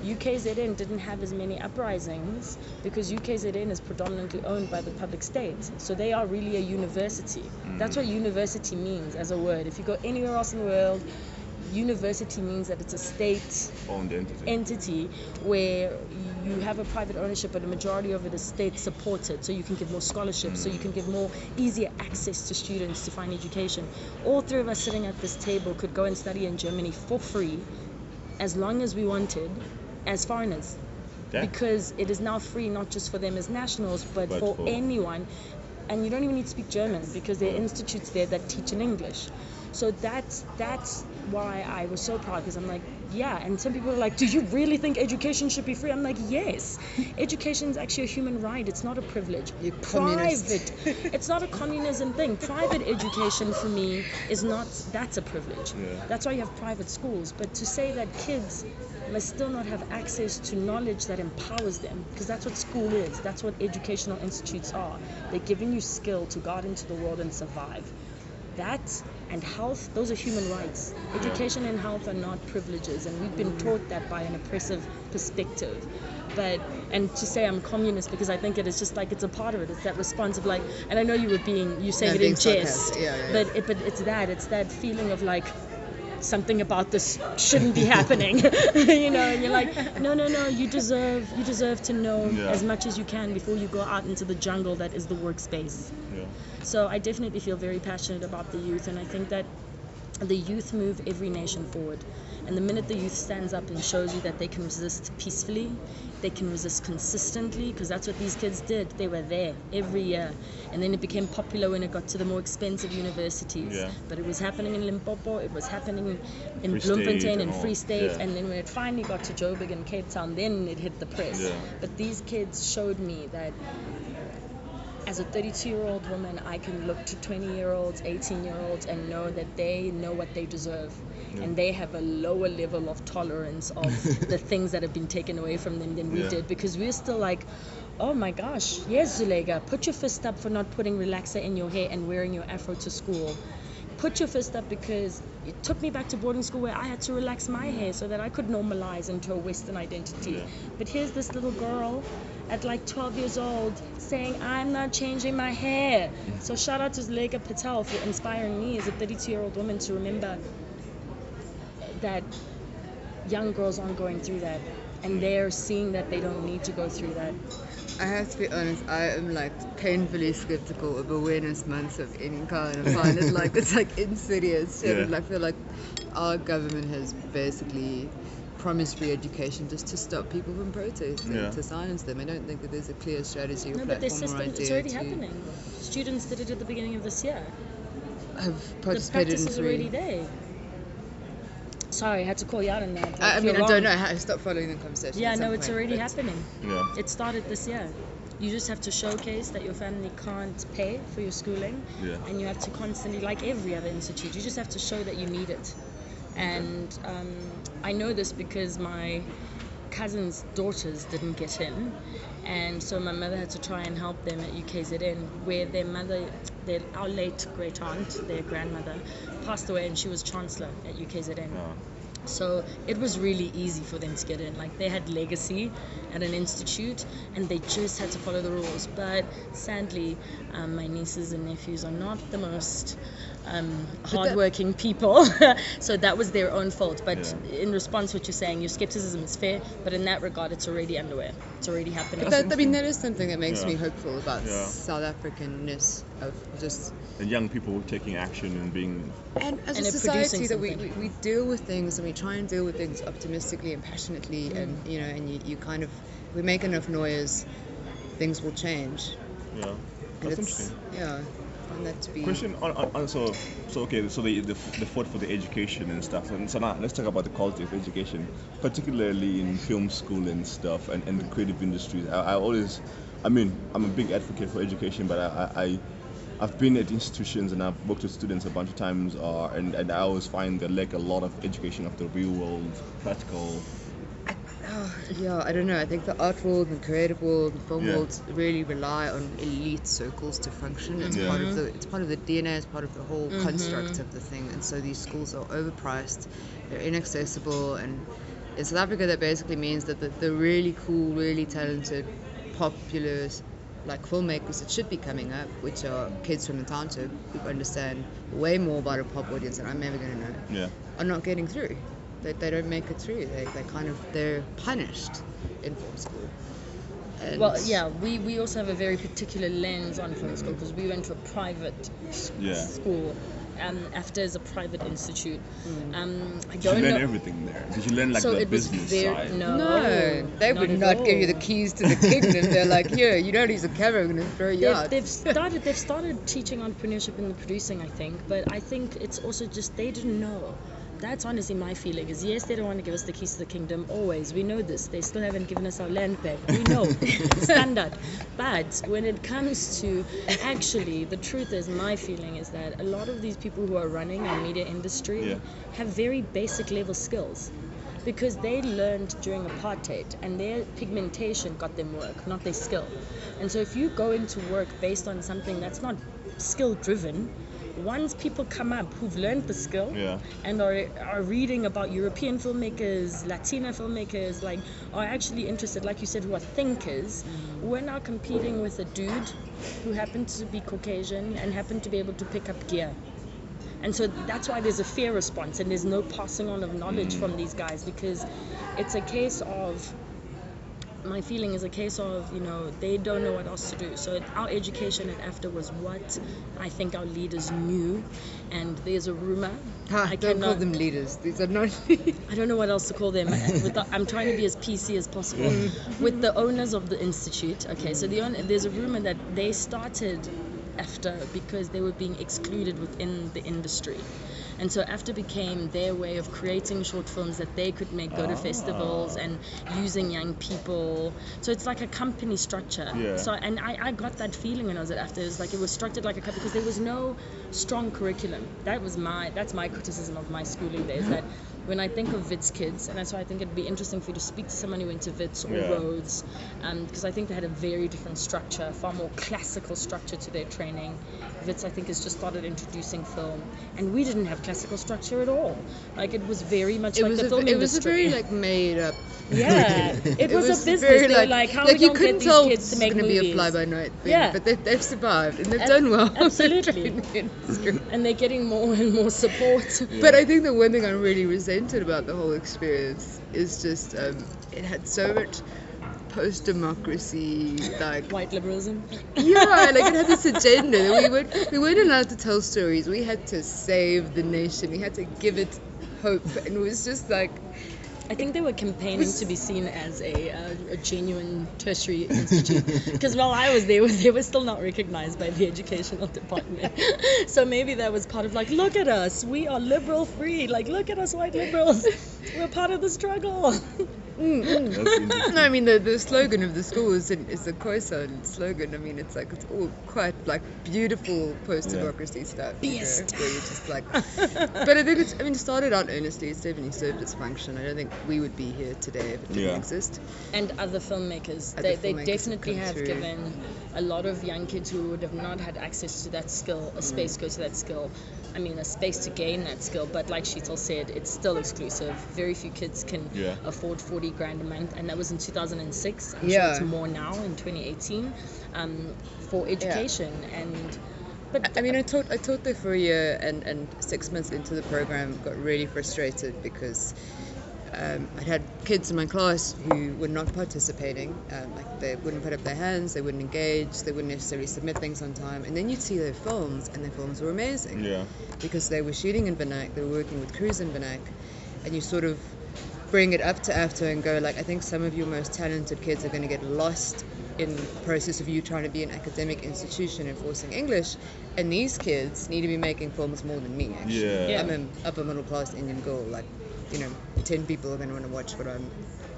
U K Z N didn't have as many uprisings because U K Z N is predominantly owned by the public state. So they are really a university. Mm. That's what university means as a word. If you go anywhere else in the world, university means that it's a state-owned entity. entity where you have a private ownership, but a majority of it is state-supported, so you can give more scholarships, mm. so you can give more easier access to students to find education. All three of us sitting at this table could go and study in Germany for free, as long as we wanted, as foreigners, yeah. because it is now free not just for them as nationals, but, but for, for anyone. And you don't even need to speak German, because there are institutes there that teach in English. So that's that's why I was so proud, because I'm like, yeah. And some people are like, do you really think education should be free? I'm like, yes. Education is actually a human right. It's not a privilege. You're private. It's not a communism thing. Private education for me is not, that's a privilege. Yeah. That's why you have private schools. But to say that kids must still not have access to knowledge that empowers them, because that's what school is. That's what educational institutes are. They're giving you skill to go out into the world and survive. That and health, those are human rights. Education and health are not privileges, and we've been taught that by an oppressive perspective. But, and to say I'm communist, because I think it is just like, it's a part of it. It's that response of like, and I know you were being, you saying yeah, it in jest, yeah, yeah. but, it, but it's that, it's that feeling of like, something about this shouldn't be happening, you know, and you're like, no, no, no, you deserve, you deserve to know yeah. as much as you can before you go out into the jungle that is the workspace. Yeah. So I definitely feel very passionate about the youth, and I think that the youth move every nation forward. And the minute the youth stands up and shows you that they can resist peacefully, they can resist consistently, because that's what these kids did. They were there every year. And then it became popular when it got to the more expensive universities. Yeah. But it was happening in Limpopo, it was happening in Bloemfontein and Free State. Yeah. And then when it finally got to Joburg and Cape Town, then it hit the press. Yeah. But these kids showed me that as a thirty-two-year-old woman, I can look to twenty-year-olds, eighteen-year-olds, and know that they know what they deserve. Yeah. And they have a lower level of tolerance of the things that have been taken away from them than we yeah. did. Because we're still like, oh my gosh, yes, Zuleika, put your fist up for not putting relaxer in your hair and wearing your afro to school. Put your fist up because it took me back to boarding school where I had to relax my hair so that I could normalize into a Western identity. Yeah. But here's this little girl at like twelve years old saying, I'm not changing my hair. Yeah. So shout out to Zuleika Patel for inspiring me as a thirty-two-year-old woman to remember that young girls aren't going through that. And they're seeing that they don't need to go through that. I have to be honest, I am like painfully skeptical of awareness months of any kind. I find it like, it's like insidious. Yeah. And I feel like our government has basically promised free education just to stop people from protesting, yeah. to silence them. I don't think that there's a clear strategy or no, platform. No, but there's systems, it's already to... happening. Students did it at the beginning of this year. Have participated in three. The practice is already there. Sorry, I had to call you out on that. I, I mean, I wrong. don't know how to stop following the conversation. Yeah, no, it's point, already happening. Yeah. It started this year. you just have to showcase that your family can't pay for your schooling, yeah. and you have to constantly, like every other institute, you just have to show that you need it. And um, I know this because my cousin's daughters didn't get in, and so my mother had to try and help them at U K Z N, where their mother, their, our late great aunt, their grandmother, passed away, and she was chancellor at U K Z N. Oh. So it was really easy for them to get in. Like, they had legacy at an institute, and they just had to follow the rules. But sadly, um, my nieces and nephews are not the most um, hardworking people, so that was their own fault. But yeah. in response to what you're saying, your skepticism is fair, but in that regard, it's already underway. It's already happening. But that, I mean, that is something that makes yeah. me hopeful about yeah. South Africanness of just... And young people taking action and being... And as and a society that we, we, we deal with things, and we try and deal with things optimistically and passionately, mm. and, you know, and you, you kind of... We make enough noise, things will change. Yeah, that's interesting. Yeah. That to be question on, on so so okay so the the the fought for the education and stuff, and so now let's talk about the quality of education, particularly in film school and stuff, and, and the creative industries. I, I always, I mean, I'm a big advocate for education, but I, I I've been at institutions and I've worked with students a bunch of times, uh, and and I always find there lack a lot of education of the real world, practical. I, oh, yeah, I don't know. I think the art world and the creative world and film yeah. worlds really rely on elite circles to function. It's yeah. part of the it's part of the D N A, it's part of the whole mm-hmm. construct of the thing. And so these schools are overpriced, they're inaccessible, and in South Africa that basically means that the, the really cool, really talented, popular like filmmakers that should be coming up, which are kids from the township who understand way more about a pop audience than I'm ever gonna know, yeah. are not getting through. They, they don't make it through. They they kind of they're punished in film school. And well, yeah, we, we also have a very particular lens on film school because we went to a private yeah. school. Um, AFTA is a private institute. Mm. Um, I don't Did you learn know... everything there? Did you learn like so the business very... side? No, no they not would not all. give you the keys to the kingdom. They're like, here, you don't use a camera, we're going to throw you they've, out. They've started, they've started teaching entrepreneurship and the producing, I think, but I think it's also just they didn't know. That's honestly my feeling is, yes, they don't want to give us the keys to the kingdom always. We know this. They still haven't given us our land back. We know. Standard. But when it comes to actually, the truth is, my feeling is that a lot of these people who are running our media industry yeah. have very basic level skills because they learned during apartheid and their pigmentation got them work, not their skill. And so if you go into work based on something that's not skill-driven, once people come up who've learned the skill yeah. and are are reading about European filmmakers, Latina filmmakers, like are actually interested, like you said, who are thinkers, we're now competing with a dude who happened to be Caucasian and happened to be able to pick up gear. And so that's why there's a fear response and there's no passing on of knowledge mm. from these guys, because it's a case of, my feeling is a case of, you know, they don't know what else to do. So our education at AFTA was what I think our leaders knew. And there's a rumor. Ha, I don't cannot, call them leaders. These are not I don't know what else to call them. Without, I'm trying to be as P C as possible. With the owners of the institute. Okay, so the owner, there's a rumor that they started AFTA because they were being excluded within the industry. And so AFTA became their way of creating short films that they could make go to ah. festivals and using young people. So it's like a company structure. Yeah. So and I, I got that feeling when I was at AFTA. It was like it was structured like a company because there was no strong curriculum. That was my that's my criticism of my schooling days. That when I think of Wits kids, and that's why I think it'd be interesting for you to speak to someone who went to Wits or yeah. Rhodes, because um, I think they had a very different structure, far more classical structure to their training. Wits, I think, has just started introducing film, and we didn't have classical structure at all. Like it was very much it like was the a, film it industry. It was a very like made up. Yeah, it, it was, was a business. They were like, like how like we you couldn't get these tell kids to make movies. It's going to be a fly by night thing. Yeah. But they, they've survived and they've and, done well. Absolutely. the and they're getting more and more support. Yeah. But I think the one thing I'm really resented about the whole experience is just um, it had so much post-democracy, like white liberalism. Yeah, like it had this agenda that we weren't we weren't allowed to tell stories. We had to save the nation. We had to give it hope, and it was just like I think they were campaigning to be seen as a, uh, a genuine tertiary institute, because while I was there, they were still not recognized by the educational department. So maybe that was part of like, look at us, we are liberal free, like look at us white liberals, we're part of the struggle. Mm-hmm. No, I mean the, the slogan of the school is is the Kwesé slogan. I mean it's like it's all quite like beautiful post-democracy yeah. stuff. You know, where you're just like, but I think it's I mean it started out earnestly. It's definitely served its function. I don't think we would be here today if it didn't yeah. exist. And other filmmakers, other they filmmakers they definitely have, have given a lot of young kids who would have not had access to that skill a space to go to that skill. I mean a space to gain that skill. But like Sheetal said, it's still exclusive. Very few kids can yeah. afford forty grand a month, and that was in two thousand six. I'm yeah. sure it's more now in twenty eighteen um, for education. Yeah. And but I, I mean, I taught I taught there for a year, and, and six months into the program, got really frustrated because um, I'd had kids in my class who were not participating. Um, like they wouldn't put up their hands, they wouldn't engage, they wouldn't necessarily submit things on time. And then you'd see their films, and their films were amazing. Yeah. Because they were shooting in Bannack, they were working with crews in Bannack, and you sort of bring it up to AFTA and go like, I think some of your most talented kids are going to get lost in the process of you trying to be an academic institution enforcing English, and these kids need to be making films more than me actually. Yeah. Yeah. I'm an upper middle class Indian girl, like, you know, ten people are going to want to watch what I'm,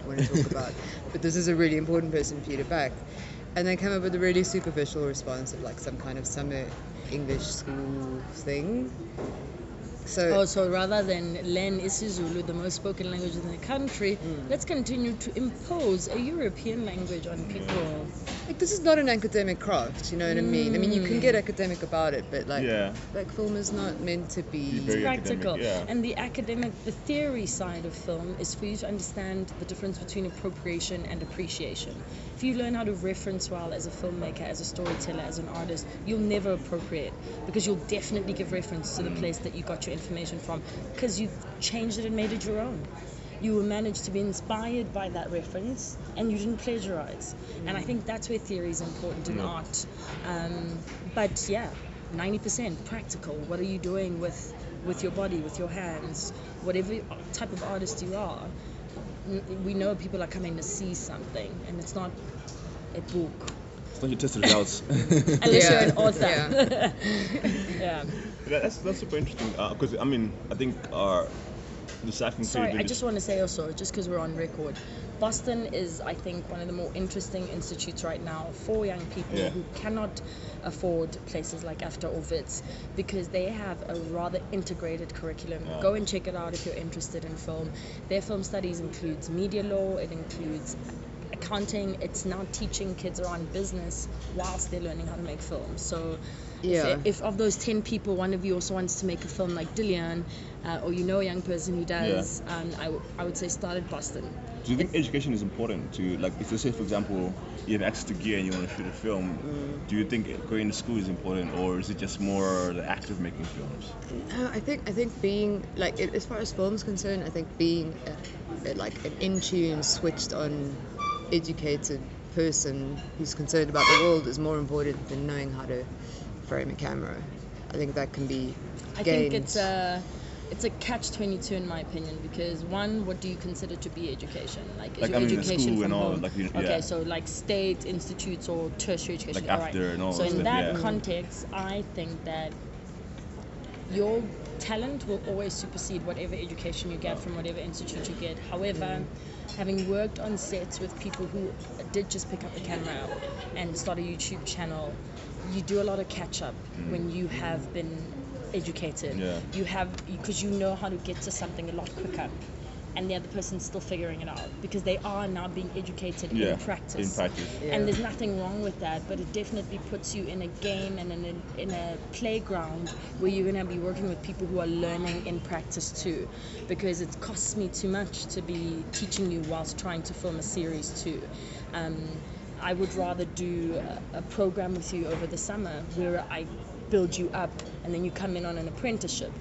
I want to talk about, but this is a really important person for you to back. And they come up with a really superficial response of like some kind of summer English school thing. So, oh, so rather than learn isiZulu, the most spoken language in the country, mm. let's continue to impose a European language on people. Like, this is not an academic craft, you know what mm. I mean? I mean, you can get academic about it, but like, yeah. like film is not meant to be it's practical. Yeah. And the academic, the theory side of film is for you to understand the difference between appropriation and appreciation. If you learn how to reference well as a filmmaker, as a storyteller, as an artist, you'll never appropriate, because you'll definitely give reference to the place that you got your information from, because you've changed it and made it your own. You were managed to be inspired by that reference and you didn't plagiarize. Mm. And I think that's where theory is important in yeah. art. Um, but yeah, ninety percent practical. What are you doing with, with your body, with your hands, whatever type of artist you are? We know people are coming to see something, and it's not a book. It's not your test results. Unless yeah. you're an author. Yeah. yeah. That's that's super interesting because uh, I mean I think our the cycling. Sorry, I just want to say also, just because we're on record, Boston is I think one of the more interesting institutes right now for young people yeah. who cannot afford places like AFTA or Wits, because they have a rather integrated curriculum. Yeah. Go and check it out if you're interested in film. Their film studies includes media law, it includes accounting, it's now teaching kids around business whilst they're learning how to make films. So yeah. if, if of those ten people, one of you also wants to make a film like Dillian, uh, or you know a young person who does, yeah. um, I, w- I would say start at Boston. Do you think it's, education is important to, like, if you say, for example, you have access to gear and you want to shoot a film, mm. do you think going to school is important, or is it just more the act of making films? Uh, I think I think being, like, as far as film's concerned, I think being, a, a, like, an in-tune, switched-on, educated person who's concerned about the world is more important than knowing how to frame a camera. I think that can be gained. I think it's a, it's a catch twenty-two in my opinion, because one, what do you consider to be education? Like, is like your I mean, education from and all, home? Like, you, yeah. Okay, so like state institutes or tertiary education. Like all after right. and all. So in that yeah. context, I think that your talent will always supersede whatever education you get from whatever institute you get. However, mm. having worked on sets with people who did just pick up the camera and start a YouTube channel, you do a lot of catch up mm. when you have been educated. Yeah. You have, because you know how to get to something a lot quicker, and the other person's still figuring it out because they are now being educated yeah, in practice. In practice. Yeah. And there's nothing wrong with that, but it definitely puts you in a game and in a, in a playground where you're going to be working with people who are learning in practice too, because it costs me too much to be teaching you whilst trying to film a series too. Um, I would rather do a, a program with you over the summer where I build you up and then you come in on an apprenticeship.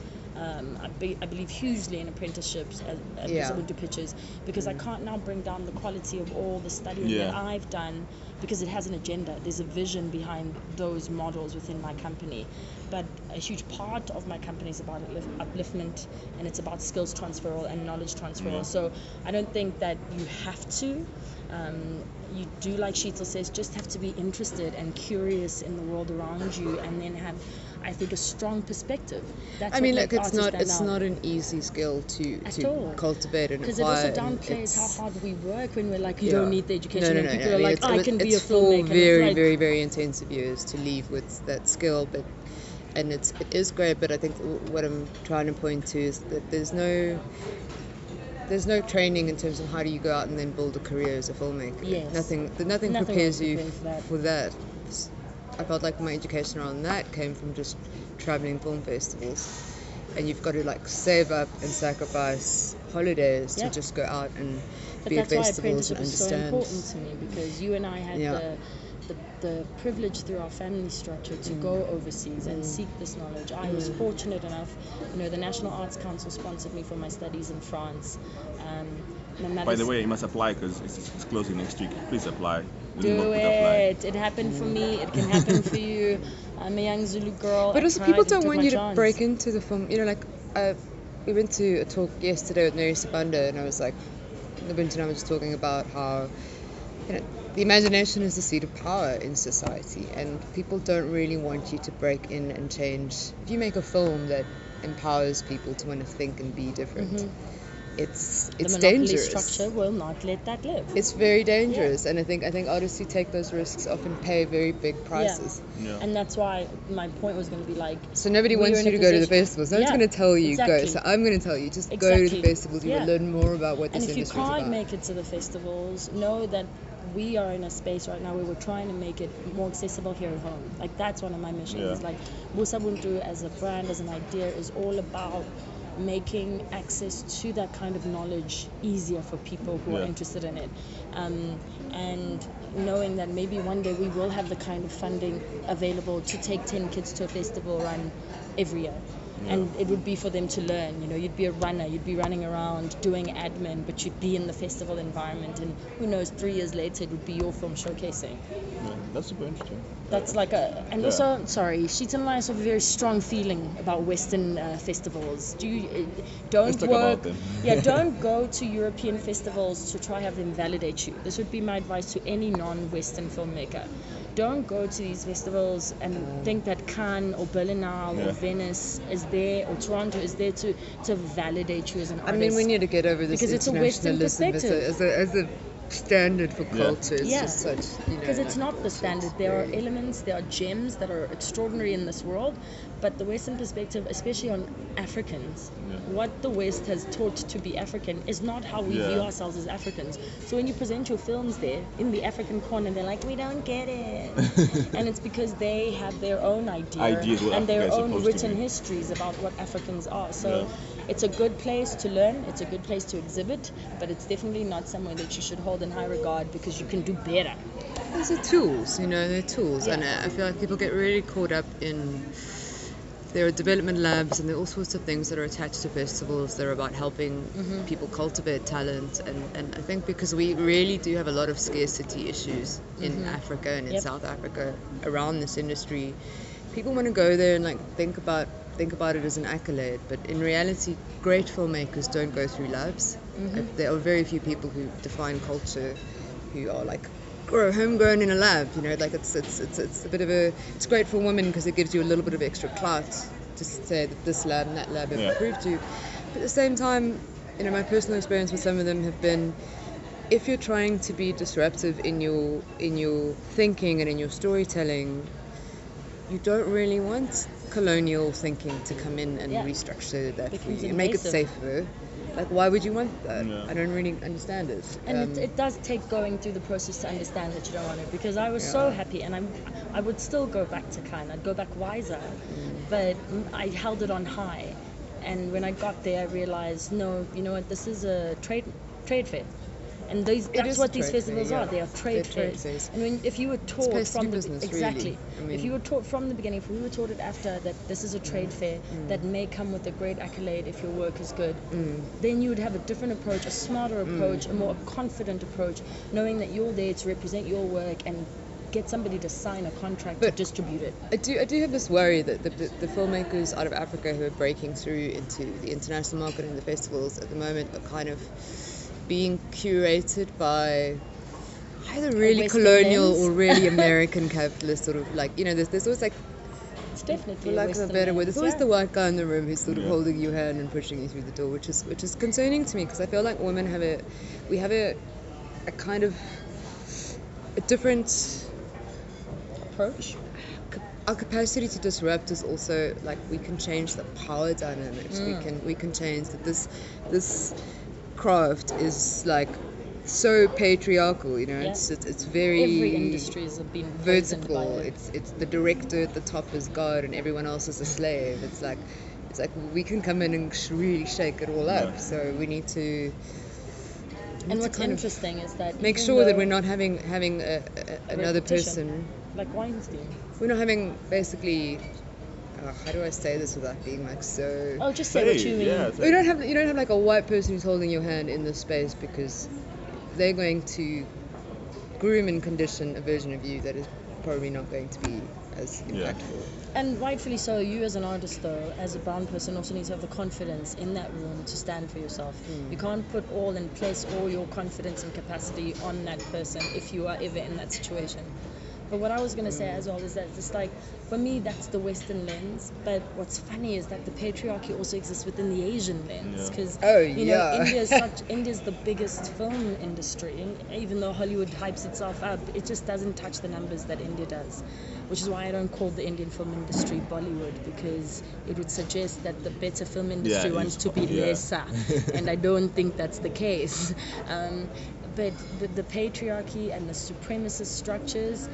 um, I, be, I believe hugely in apprenticeships at, at yeah. BusaBuntu Pictures, because mm. I can't now bring down the quality of all the studying yeah. that I've done, because it has an agenda. There's a vision behind those models within my company. But a huge part of my company is about upliftment, and it's about skills transferal and knowledge transferal. Mm. So I don't think that you have to. Um, you do, like Sheetal says, just have to be interested and curious in the world around you, and then have, I think, a strong perspective. That's I mean, look, it's not it's out. not an easy skill to, to cultivate and acquire. Because it also downplays how hard we work when we're like, you yeah. don't need the education. No, no, no, and people no, are no, like, I, mean, I can be a filmmaker. It's for very, like, very, very intensive years to leave with that skill. But and it's it is great. But I think what I'm trying to point to is that there's no. There's no training in terms of how do you go out and then build a career as a filmmaker. Yes. Nothing, nothing, nothing prepares you for that. for that. I felt like my education around that came from just traveling film festivals, and you've got to like save up and sacrifice holidays yeah. to just go out and but be at festivals and understand. That's why apprenticeship is so important to me, because you and I had yeah. the. The, the privilege through our family structure to mm. go overseas mm. and seek this knowledge. I mm. was fortunate enough, you know, the National Arts Council sponsored me for my studies in France. Um, By the way, you must apply, because it's, it's closing next week. Please apply. We Do it. Apply. It happened mm. for me. It can happen for you. I'm a young Zulu girl. But also, people don't want you chance. to break into the film. You know, like, uh, we went to a talk yesterday with Neri Sabanda, and I was like, Nubintu and I were just talking about how, you know, the imagination is the seat of power in society, and people don't really want you to break in and change. If you make a film that empowers people to want to think and be different, mm-hmm. it's it's the dangerous. The monopoly structure will not let that live. It's very dangerous, yeah. and I think I think artists who take those risks often pay very big prices. Yeah. Yeah. And that's why my point was going to be like. So nobody we wants you to go to the festivals. No yeah. one's going to tell you exactly. go. So I'm going to tell you just exactly. go to the festivals. You yeah. will learn more about what this industry is about. And if you can't make it to the festivals, know that. We are in a space right now where we're trying to make it more accessible here at home. Like, that's one of my missions. Yeah. Like, BusaBuntu as a brand, as an idea, is all about making access to that kind of knowledge easier for people who yeah. are interested in it. Um, and knowing that maybe one day we will have the kind of funding available to take ten kids to a festival run every year. Yeah. And it would be for them to learn, you know, you'd be a runner, you'd be running around doing admin, but you'd be in the festival environment, and who knows, three years later it would be your film showcasing. Yeah, that's super interesting. That's like a, and yeah. also, sorry, Sheetal and I have a very strong feeling about Western uh, festivals. Do you, uh, don't Let's talk work, about them. yeah, don't go to European festivals to try have them validate you. This would be my advice to any non-Western filmmaker. Don't go to these festivals and mm. think that Cannes or Berlinale yeah. or Venice is there, or Toronto is there to, to validate you as an artist. I mean, we need to get over this because it's a Western perspective. As a, as a standard for yeah. culture, it's yeah. just such, you know. Because it's like, not the standard. There are elements, there are gems that are extraordinary in this world, but the Western perspective, especially on Africans, yeah. what the West has taught to be African is not how we yeah. view ourselves as Africans. So when you present your films there in the African corner, they're like, we don't get it. And it's because they have their own idea Ideas and their own written histories about what Africans are. So yeah. it's a good place to learn, it's a good place to exhibit, but it's definitely not somewhere that you should hold in high regard, because you can do better. These are tools, you know, they're tools. Yeah. And I feel like people get really caught up in... There are development labs and there are all sorts of things that are attached to festivals that are about helping mm-hmm. people cultivate talent. And, and I think because we really do have a lot of scarcity issues in mm-hmm. Africa and in yep. South Africa around this industry, people want to go there and like think about think about it as an accolade. But in reality, great filmmakers don't go through labs. Mm-hmm. There are very few people who define culture who are like, or homegrown in a lab, you know, like it's it's it's it's a bit of a it's great for women because it gives you a little bit of extra clout to say that this lab and that lab have yeah. improved you. But at the same time, you know, my personal experience with some of them have been, if you're trying to be disruptive in your in your thinking and in your storytelling, you don't really want colonial thinking to come in and yeah. restructure that for you and make it safer. Like, why would you want that? Yeah. I don't really understand it. And um, it, it does take going through the process to understand that you don't want it, because I was yeah. so happy, and I'm, I would still go back to Cannes. I'd go back wiser, mm. but I held it on high. And when I got there, I realized, no, you know what, this is a trade trade fair. And those, that's what these festivals fair, yeah. are. They are trade fairs. Trade and when, if you were taught from the business, exactly, really. I mean, if you were taught from the beginning, if we were taught at AFTA that this is a trade mm, fair mm. that may come with a great accolade if your work is good, mm. then you would have a different approach, a smarter approach, mm. a more confident approach, knowing that you're there to represent your work and get somebody to sign a contract but to distribute it. I do I do have this worry that the, the, the filmmakers out of Africa who are breaking through into the international market and the festivals at the moment are kind of being curated by either really Western colonial lens. Or really American capitalist sort of, like, you know, there's, there's always like, it's definitely, for lack of a better word, there's always yeah. the white guy in the room who's sort of yeah. holding your hand and pushing you through the door, which is which is concerning to me because I feel like women have a, we have a, a kind of a different approach. Our capacity to disrupt is also like we can change the power dynamics. Mm. We can we can change that this this. Craft is like so patriarchal, you know. Yeah. It's, it's it's very every industry has been vertical. It's it's the director at the top is God and everyone else is a slave. It's like it's like we can come in and sh- really shake it all up. Yeah. So we need to. We and need what's to interesting is that make sure that we're not having having a, a, another person like Weinstein. We're not having basically. Oh, how do I say this without being like so? Oh, just say hey, what you mean. Yeah, like... You don't have you don't have like a white person who's holding your hand in this space because they're going to groom and condition a version of you that is probably not going to be as impactful. Yeah. And rightfully so. You as an artist, though, as a brown person, also need to have the confidence in that room to stand for yourself. Mm. You can't put all and place all your confidence and capacity on that person if you are ever in that situation. But what I was going to say as well is that it's like, for me, that's the Western lens. But what's funny is that the patriarchy also exists within the Asian lens. Because, yeah. oh, you yeah. know, India's, such, India's the biggest film industry. And even though Hollywood hypes itself up, it just doesn't touch the numbers that India does. Which is why I don't call the Indian film industry Bollywood. Because it would suggest that the better film industry yeah, wants to be yeah. lesser. And I don't think that's the case. Um, But the, the patriarchy and the supremacist structures,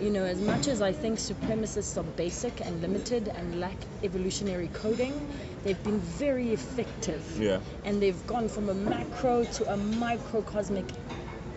you know, as much as I think supremacists are basic and limited and lack evolutionary coding, they've been very effective. Yeah. And they've gone from a macro to a microcosmic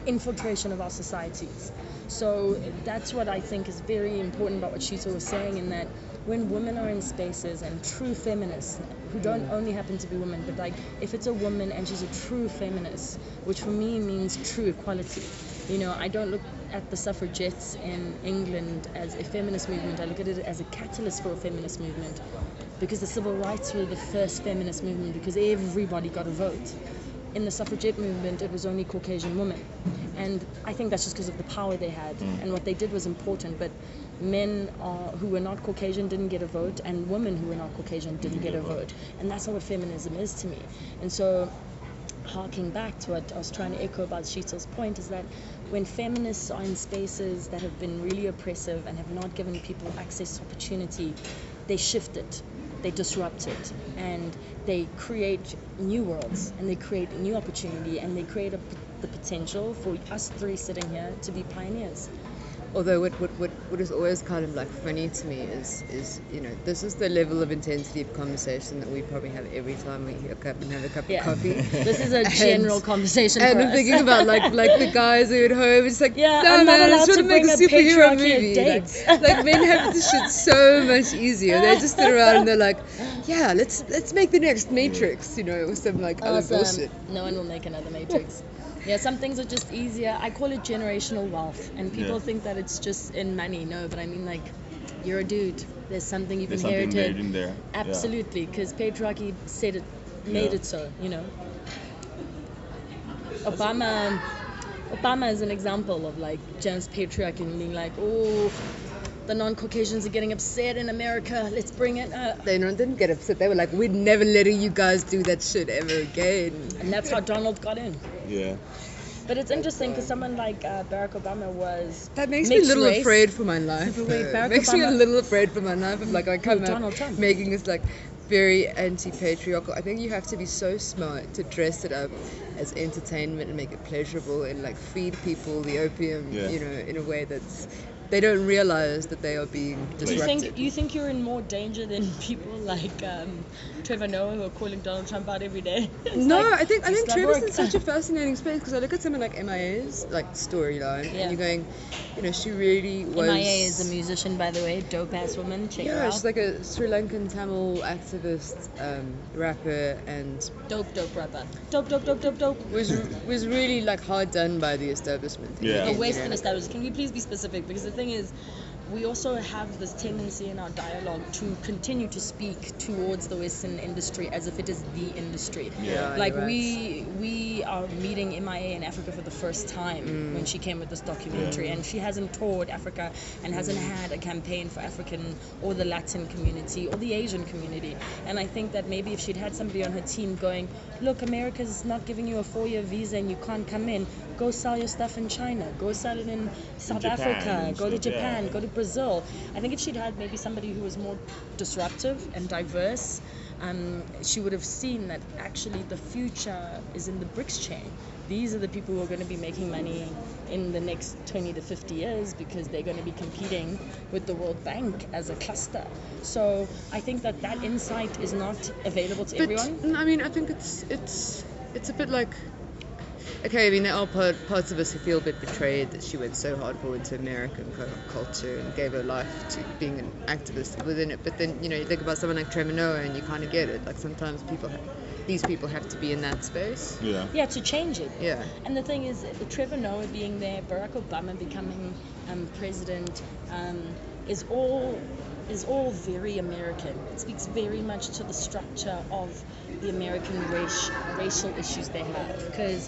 infiltration of our societies. So that's what I think is very important about what Shito was saying, in that when women are in spaces and true feminists, who don't only happen to be women, but like if it's a woman and she's a true feminist, which for me means true equality. You know, I don't look at the suffragettes in England as a feminist movement. I look at it as a catalyst for a feminist movement, because the civil rights were the first feminist movement because everybody got a vote. In the suffragette movement, it was only Caucasian women. And I think that's just because of the power they had. Mm. And what they did was important. But men are, who were not Caucasian didn't get a vote. And women who were not Caucasian didn't get a vote. And that's not what feminism is to me. And so, harking back to what I was trying to echo about Shito's point, is that when feminists are in spaces that have been really oppressive and have not given people access to opportunity, they shift it. They disrupt it, and they create new worlds, and they create new opportunity, and they create a, the potential for us three sitting here to be pioneers. Although what, what what what is always kind of like funny to me is is you know, this is the level of intensity of conversation that we probably have every time we hook up and have a cup yeah. of coffee. This is a general and, conversation. And for I'm us. Thinking about like like the guys who are at home. It's like yeah, no I'm man, I just want to make a superhero movie. Like, like men have this shit so much easier. They just sit around and they're like, yeah, let's let's make the next Matrix, you know, or some like awesome. Other bullshit. No one will make another Matrix. Yeah, some things are just easier. I call it generational wealth, and people yeah. think that it's just in money. No, but I mean, like, you're a dude. There's something you've There's inherited. There's something there in there. Absolutely, because yeah. patriarchy said it, made yeah. it so, you know. Obama, Obama is an example of, like, Jan's patriarchy and being like, oh, the non-Caucasians are getting upset in America. Let's bring it up. They didn't get upset. They were like, we're never letting you guys do that shit ever again. And that's how Donald got in. Yeah. But it's interesting because someone like uh, Barack Obama was that makes me a little race. afraid for my life. Wait, wait, Barack makes Obama... me a little afraid for my life. Of like I come out making this like very anti-patriarchal. I think you have to be so smart to dress it up as entertainment and make it pleasurable and like feed people the opium, yeah. you know, in a way that's they don't realize that they are being disrupted. Do you think, you think you're in more danger than people like um, Trevor Noah, who are calling Donald Trump out every day? No, like, I think I think Trevor's in such a fascinating space, because I look at someone like M I A's like storyline, yeah. and you're going, you know, she really was... M I A is a musician, by the way, dope-ass woman, check yeah, her out. Yeah, she's like a Sri Lankan Tamil activist, um, rapper, and... Dope, dope rapper. Dope, dope, dope, dope, dope. Was, was really, like, hard done by the establishment. Yeah. The Western yeah. establishment. Can we please be specific? Because the thing is, we also have this tendency in our dialogue to continue to speak towards the Western industry as if it is the industry. Yeah, like right. we we are meeting M I A in Africa for the first time mm. when she came with this documentary, yeah. and she hasn't toured Africa and hasn't mm. had a campaign for African or the Latin community or the Asian community. And I think that maybe if she'd had somebody on her team going, look, America's not giving you a four-year visa and you can't come in, go sell your stuff in China, go sell it in South Japan, Africa, go to Japan, yeah. go to Brazil. I think if she'd had maybe somebody who was more disruptive and diverse, um, she would have seen that actually the future is in the BRICS chain. These are the people who are going to be making money in the next twenty to fifty years, because they're going to be competing with the World Bank as a cluster. So I think that that insight is not available to but, everyone. I mean, I think it's it's it's a bit like... Okay, I mean, there are part, parts of us who feel a bit betrayed that she went so hardcore into American culture and gave her life to being an activist within it. But then, you know, you think about someone like Trevor Noah and you kind of get it. Like, sometimes people have, these people have to be in that space. Yeah. Yeah, to change it. Yeah. And the thing is, Trevor Noah being there, Barack Obama becoming um, president, um, is all... is all very American. It speaks very much to the structure of the American race, racial issues they have. Because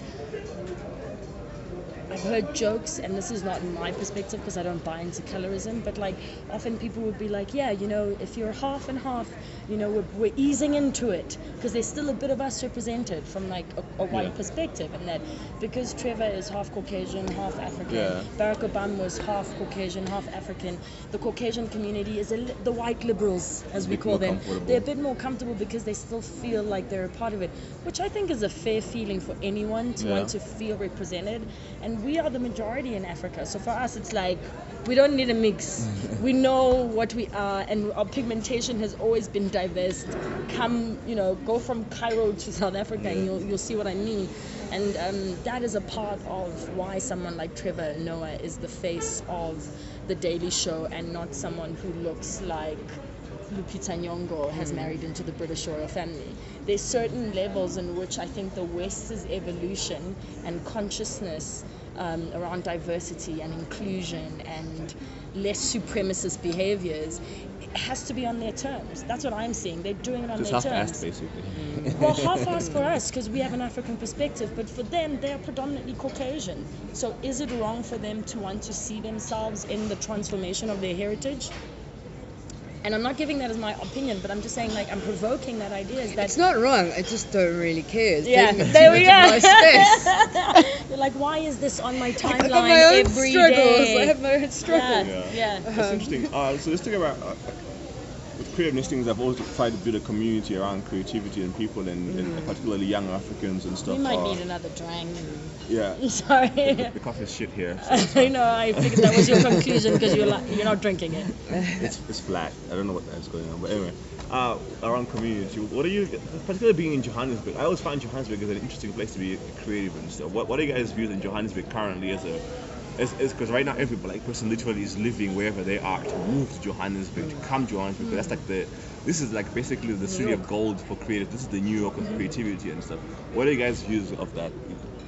I've heard jokes, and this is not my perspective because I don't buy into colorism, but like often people would be like, yeah, you know, if you're half and half, you know, we're, we're easing into it, because there's still a bit of us represented from like a, a white yeah. perspective. And that because Trevor is half Caucasian, half African, yeah. Barack Obama was half Caucasian, half African, the Caucasian community is a li- the white liberals, as we call them. They're a bit more comfortable because they still feel like they're a part of it, which I think is a fair feeling for anyone to yeah. want to feel represented. And we are the majority in Africa, so for us it's like, we don't need a mix. We know what we are, and our pigmentation has always been diverse. Come, you know, go from Cairo to South Africa, and you'll you'll see what I mean. And um, that is a part of why someone like Trevor Noah is the face of The Daily Show, and not someone who looks like Lupita Nyong'o has married into the British royal family. There's certain levels in which I think the West's evolution and consciousness um, around diversity and inclusion and less supremacist behaviors, it has to be on their terms. That's what I'm seeing. They're doing it on just their terms. Just half-assed, basically. Well, half-assed for us, because we have an African perspective, but for them, they are predominantly Caucasian. So is it wrong for them to want to see themselves in the transformation of their heritage? And I'm not giving that as my opinion, but I'm just saying, like, I'm provoking that idea. Is that it's not wrong. I just don't really care. It's yeah, there we are. You're like, why is this on my timeline my own every struggles. day? I have my own struggles. Yeah, yeah. yeah. That's um, interesting. Uh, so let's talk about uh, with creativeness things. I've always tried to build a community around creativity and people, and, mm. and particularly young Africans and stuff. We might uh, need another drink. Yeah. Sorry. The, the coffee's shit here. So I know, I figured that was your conclusion because you're like, you're not drinking it. It's, it's flat. I don't know what that's going on. But anyway, uh, around community, what are you, particularly being in Johannesburg, I always find Johannesburg is an interesting place to be creative and stuff. What, what are you guys' views in Johannesburg currently as a, because right now every black person literally is living wherever they are to move to Johannesburg, to come to Johannesburg. Mm. That's like the, this is like basically the city of gold for creative. This is the New York of mm. creativity and stuff. What are you guys' views of that?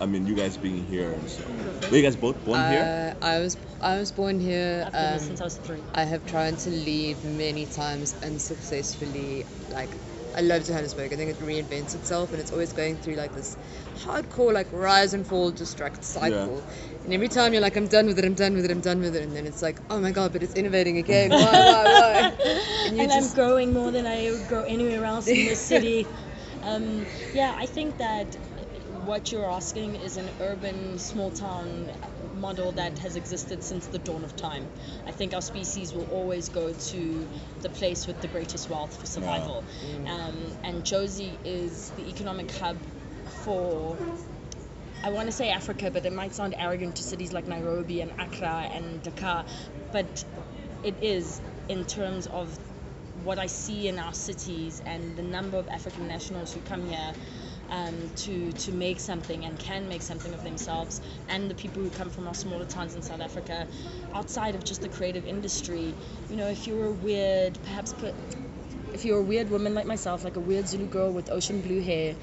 I mean, you guys being here and so. Were you guys both born uh, here? I was I was born here. I've been um, here since I was three. I have tried to leave many times unsuccessfully. Like, I love Johannesburg. I think it reinvents itself, and it's always going through like this hardcore like rise and fall destruct cycle. Yeah. And every time you're like, I'm done with it, I'm done with it, I'm done with it, and then it's like, oh my god, but it's innovating again. Why, why, why? And, and just... I'm growing more than I would grow anywhere else in this city. um, yeah, I think that what you're asking is an urban, small-town model that has existed since the dawn of time. I think our species will always go to the place with the greatest wealth for survival. Yeah. Mm. Um, and Jozi is the economic hub for I want to say Africa, but it might sound arrogant to cities like Nairobi and Accra and Dakar, but it is in terms of what I see in our cities and the number of African nationals who come here um, to to make something and can make something of themselves, and the people who come from our smaller towns in South Africa, outside of just the creative industry. You know, if you're a weird, perhaps put, if you're a weird woman like myself, like a weird Zulu girl with ocean blue hair,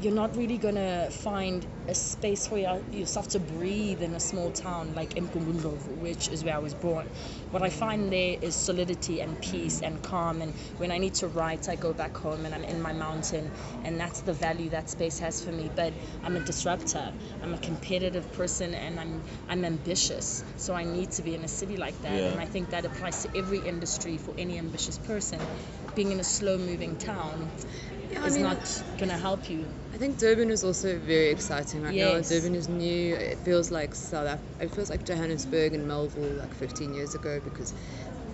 you're not really going to find a space for your, yourself to breathe in a small town like Mgungundlovu, which is where I was born. What I find there is solidity and peace and calm, and when I need to write, I go back home and I'm in my mountain, and that's the value that space has for me. But I'm a disruptor, I'm a competitive person, and I'm I'm ambitious, so I need to be in a city like that, yeah. And I think that applies to every industry for any ambitious person. Being in a slow-moving town yeah, is I mean, not going to help you. I think Durban is also very exciting right yes. now. Durban is new. It feels like South Africa. It feels like Johannesburg and Melville like fifteen years ago, because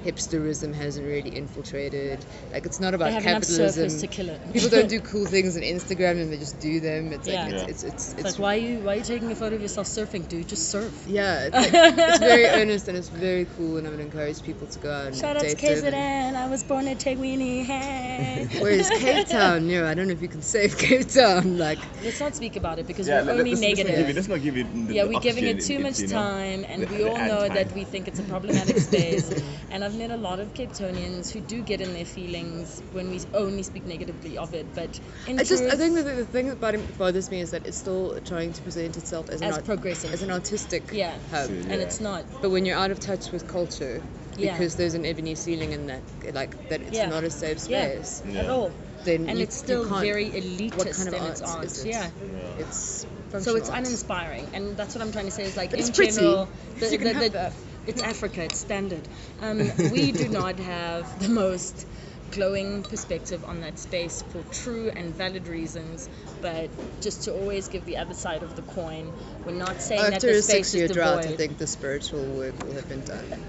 hipsterism hasn't really infiltrated. Like, it's not about capitalism. To kill it. People don't do cool things on Instagram and they just do them. It's yeah. like it's, yeah. it's, it's, it's, it's, it's like, why are you why are you taking a photo of yourself surfing, dude? Just surf. Yeah, it's, like, it's very earnest and it's very cool, and I would encourage people to go out and shout date. Shout out to K Z N. I was born at Tegwini. Hey. Whereas Cape Town, you know, I don't know if you can save Cape Town. Like, let's not speak about it because yeah, we're let, only let's, negative. Let's not give it. Let's not give it the, yeah, we're giving it too in, much you know, time, and the, we all know time. that we think it's a problematic space, and. I've met a lot of Cape Townians who do get in their feelings when we only speak negatively of it, but in I just I think that the thing about it bothers me is that it's still trying to present itself as, as an progressive, as an artistic yeah. hub, yeah. and it's not. But when you're out of touch with culture, because yeah. there's an ebony ceiling in that, like that, it's yeah. not a safe space yeah. Yeah. at all. Then and you, it's still very elitist. What kind of arts it's arts. Is it? Yeah, yeah. it's so it's arts. uninspiring, and that's what I'm trying to say. Is like but in it's general, the, you can the, have the, that. It's Africa, it's standard. Um, we do not have the most glowing perspective on that space for true and valid reasons, but just to always give the other side of the coin, we're not saying After that the space is devoid. After a six-year drought, I think the spiritual work will have been done.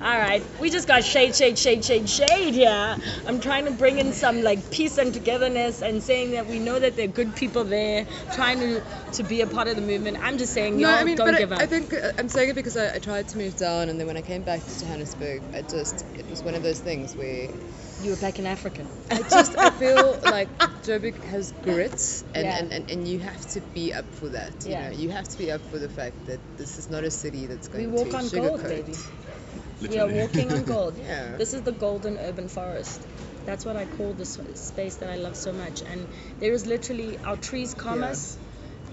All right, we just got shade, shade, shade, shade, shade here. I'm trying to bring in some like peace and togetherness and saying that we know that there are good people there, trying to, to be a part of the movement. I'm just saying, you no, know, I mean, don't but give I, up. I think I'm saying it because I, I tried to move down, and then when I came back to Johannesburg, I just it was one of those things where. You were back in Africa. I just I feel like Joburg has grit, and, yeah. and, and, and you have to be up for that. You yeah. know, you have to be up for the fact that this is not a city that's going we to sugarcoat. We walk on gold, baby. Literally. We are walking on gold. yeah. This is the golden urban forest. That's what I call this space that I love so much. And there is literally our trees calm yeah. us,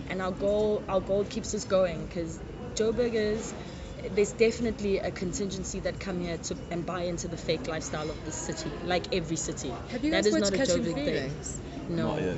and our gold our gold keeps us going, because Joburg is. There's definitely a contingency that come here to and buy into the fake lifestyle of this city, like every city. Have you that is not a Joburg thing. No. Not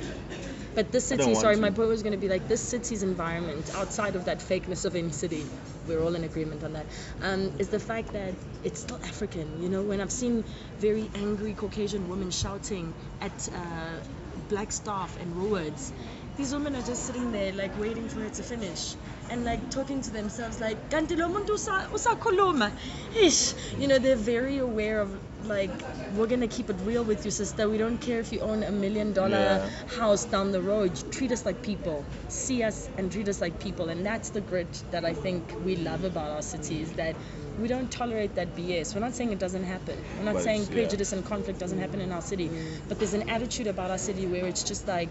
but this city, sorry, my point was going to be like this city's environment, outside of that fakeness of any city, we're all in agreement on that, um, is the fact that it's still African. You know, when I've seen very angry Caucasian women shouting at uh, black staff in Woolworths, these women are just sitting there, like, waiting for it to finish and, like, talking to themselves, like, Gantilo muntu usakoloma. Ish. You know, they're very aware of, like, we're going to keep it real with you, sister. We don't care if you own a million-dollar yeah. house down the road. Treat us like people. See us and treat us like people. And that's the grit that I think we love about our cities, that we don't tolerate that B S. We're not saying it doesn't happen. We're not but, saying prejudice yeah. and conflict doesn't happen in our city. Mm. But there's an attitude about our city where it's just like,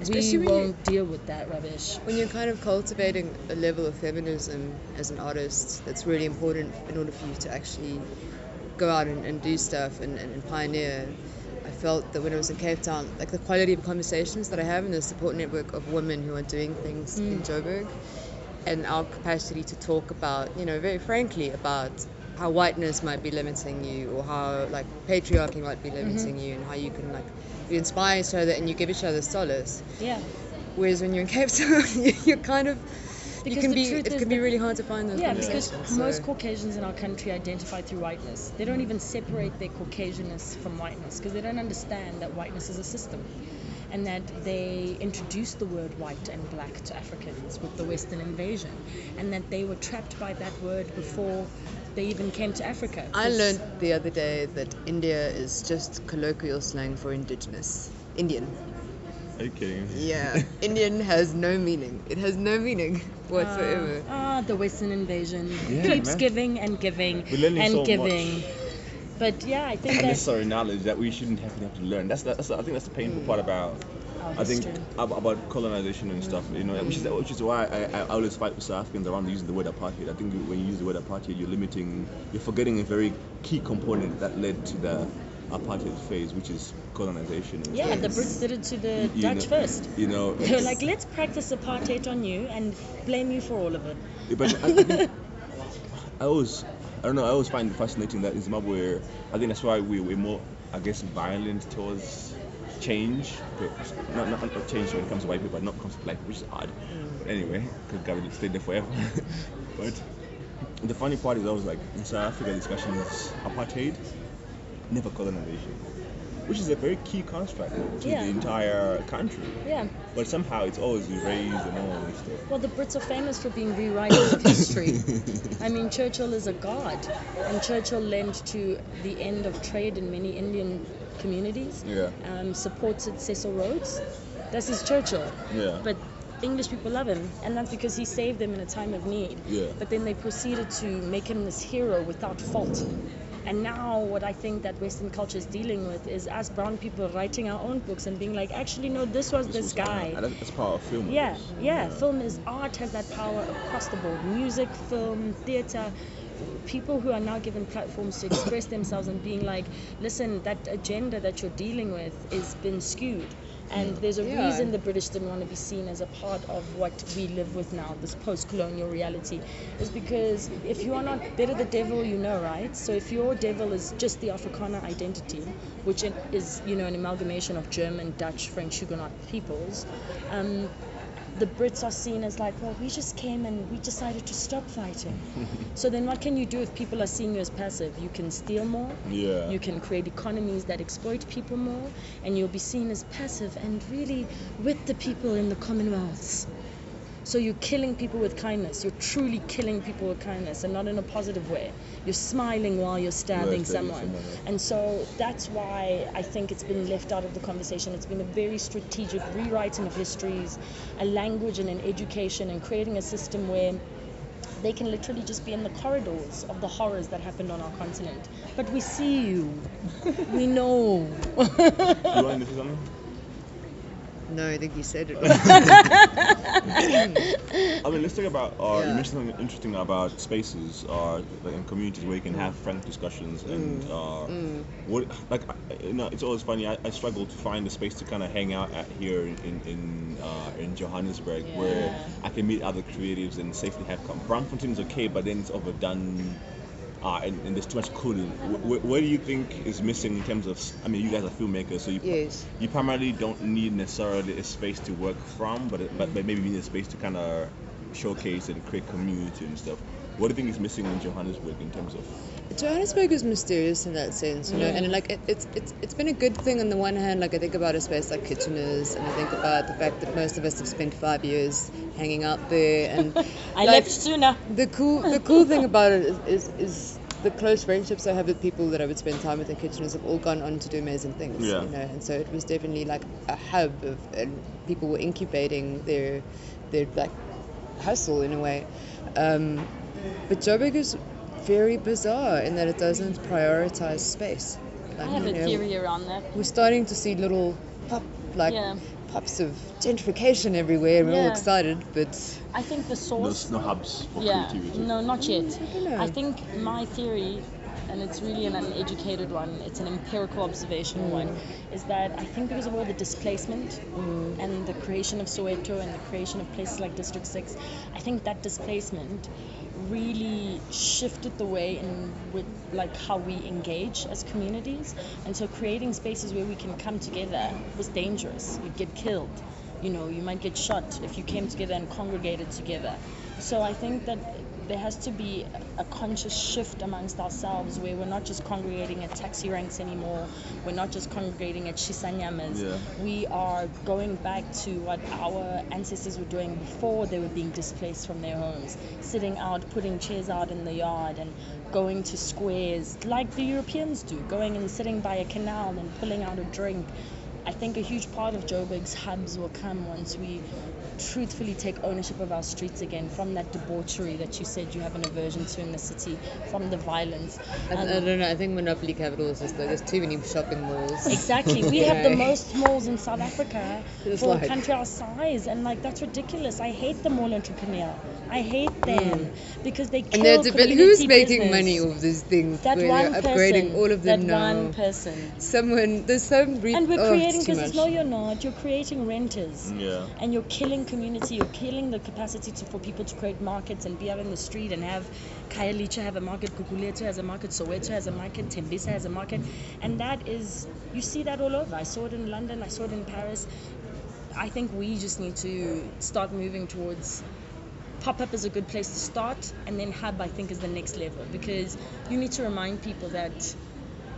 especially we won't you, deal with that rubbish. When you're kind of cultivating a level of feminism as an artist, that's really important in order for you to actually go out and, and do stuff and, and, and pioneer. I felt that when I was in Cape Town, like the quality of conversations that I have and the support network of women who are doing things mm. in Joburg, and our capacity to talk about, you know, very frankly about how whiteness might be limiting you, or how like patriarchy might be limiting mm-hmm. you, and how you can like you inspire each other and you give each other solace. Yeah. Whereas when you're in Cape Town, you're kind of because you can be it can be really hard to find those. Yeah, because so. most Caucasians in our country identify through whiteness. They don't even separate their Caucasianness from whiteness, because they don't understand that whiteness is a system. And that they introduced the word white and black to Africans with the Western invasion, and that they were trapped by that word before they even came to Africa. I learned the other day that India is just colloquial slang for indigenous, Indian. Are you kidding? Yeah. Indian has no meaning. It has no meaning whatsoever. Ah, uh, uh, the Western invasion. Yeah, keeps man. giving and giving We're learning and so giving. Much. But yeah, I think unnecessary knowledge that we shouldn't have to, have to learn. That's, that's I think that's the painful mm. part about Our I history. think about colonization and mm. stuff. You know, mm. which is which is why I, I always fight with South Africans around using the word apartheid. I think when you use the word apartheid, you're limiting, you're forgetting a very key component that led to the apartheid phase, which is colonization. Yeah, well. The Brits did it to the you Dutch know, first. You know, they were like, let's practice apartheid on you and blame you for all of it. Yeah, but I, I, think, I always. I don't know, I always find it fascinating that in Zimbabwe, I think that's why we, we're more, I guess, violent towards change. Not, not, not change when it comes to white people, but not comes to black people, which is odd. Mm. But anyway, because God will stay there forever. But the funny part is, I was like, in South Africa discussions, apartheid, never colonization. Which is a very key construct to yeah. the entire country. Yeah. But somehow it's always erased and all this stuff. Well, the Brits are famous for being rewriters of history. I mean, Churchill is a god, and Churchill led to the end of trade in many Indian communities. Yeah. Um, supported Cecil Rhodes. This is Churchill. Yeah. But English people love him, and that's because he saved them in a time of need. Yeah. But then they proceeded to make him this hero without fault. And now what I think that Western culture is dealing with is us brown people writing our own books and being like, actually, no, this was this, this was guy. Art. That's part of film. Yeah, yeah, yeah, film is art, has that power across the board. Music, film, theatre. People who are now given platforms to express themselves and being like, listen, that agenda that you're dealing with has been skewed. And there's a yeah. reason the British didn't want to be seen as a part of what we live with now, this post-colonial reality. It's because if you are not better the devil, you know, right? So if your devil is just the Afrikaner identity, which is, you know, an amalgamation of German, Dutch, French, Huguenot peoples, um, the Brits are seen as like, well, we just came and we decided to stop fighting. So then what can you do if people are seeing you as passive? You can steal more, yeah. you can create economies that exploit people more, and you'll be seen as passive and really with the people in the commonwealths. So you're killing people with kindness. You're truly killing people with kindness, and not in a positive way. You're smiling while you're stabbing yeah, someone. And so that's why I think it's been left out of the conversation. It's been a very strategic rewriting of histories, a language and an education, and creating a system where they can literally just be in the corridors of the horrors that happened on our continent. But we see you. We know. You want to say something? No, I think you said it. I mean, let's talk about, or yeah. you mentioned something interesting about spaces or like, in communities where you can have frank discussions and mm. Uh, mm. what, like, you know, it's always funny. I, I struggle to find a space to kind of hang out at here in in in, uh, in Johannesburg yeah. where I can meet other creatives and safely have come. Brandfontein is okay, but then it's overdone. Ah, and, and there's too much cooling. Where, where do you think is missing in terms of? I mean, you guys are filmmakers, so you yes. you primarily don't need necessarily a space to work from, but it, but maybe you need a space to kind of showcase and create community and stuff. What do you think is missing in Johannesburg in terms of? Johannesburg is mysterious in that sense, you know, yeah. and like it, it's it's it's been a good thing on the one hand. Like I think about a space like Kitchener's, and I think about the fact that most of us have spent five years hanging out there. And I like, left sooner. The cool the cool thing about it is, is is the close friendships I have with people that I would spend time with at Kitchener's have all gone on to do amazing things, yeah. you know. And so it was definitely like a hub of, and people were incubating their their like hustle in a way. Um, but Joburg is very bizarre in that it doesn't prioritize space. Like, I have a know, theory around that. We're starting to see little pop, like yeah. pops of gentrification everywhere, and we're yeah. all excited, but I think the source. No, no hubs for yeah, creativity. No, not yet. I, I think my theory, and it's really an uneducated one, it's an empirical observational mm. one, is that I think because of all the displacement mm. and the creation of Soweto and the creation of places like District six, I think that displacement really shifted the way in with like how we engage as communities, and so creating spaces where we can come together was dangerous. You'd get killed, you know, you might get shot if you came together and congregated together. So I think that there has to be a conscious shift amongst ourselves where we're not just congregating at taxi ranks anymore, we're not just congregating at Shisanyamas, yeah. we are going back to what our ancestors were doing before they were being displaced from their homes, sitting out, putting chairs out in the yard and going to squares like the Europeans do, going and sitting by a canal and pulling out a drink I think a huge part of Joburg's hubs will come once we truthfully take ownership of our streets again, from that debauchery that you said you have an aversion to in the city, from the violence. I, um, I don't know, I think monopoly capital is just like, there's too many shopping malls. Exactly, we have the most malls in South Africa it's for like... a country our size, and like that's ridiculous. I hate the mall entrepreneur. I hate them mm. because they kill and community business. Who's making money off these things? That we're one upgrading person, all of them that now. That one person. Someone, there's some... Re- and we're oh, creating, because no you're not, you're creating renters. Yeah. And you're killing community, you're killing the capacity to, for people to create markets and be out in the street and have Khayelicha have a market, Kukuleto has a market, Soweto has a market, Tembisa has a market. And that is, you see that all over. I saw it in London, I saw it in Paris. I think we just need to start moving towards... Pop-up is a good place to start, and then hub, I think, is the next level, because you need to remind people that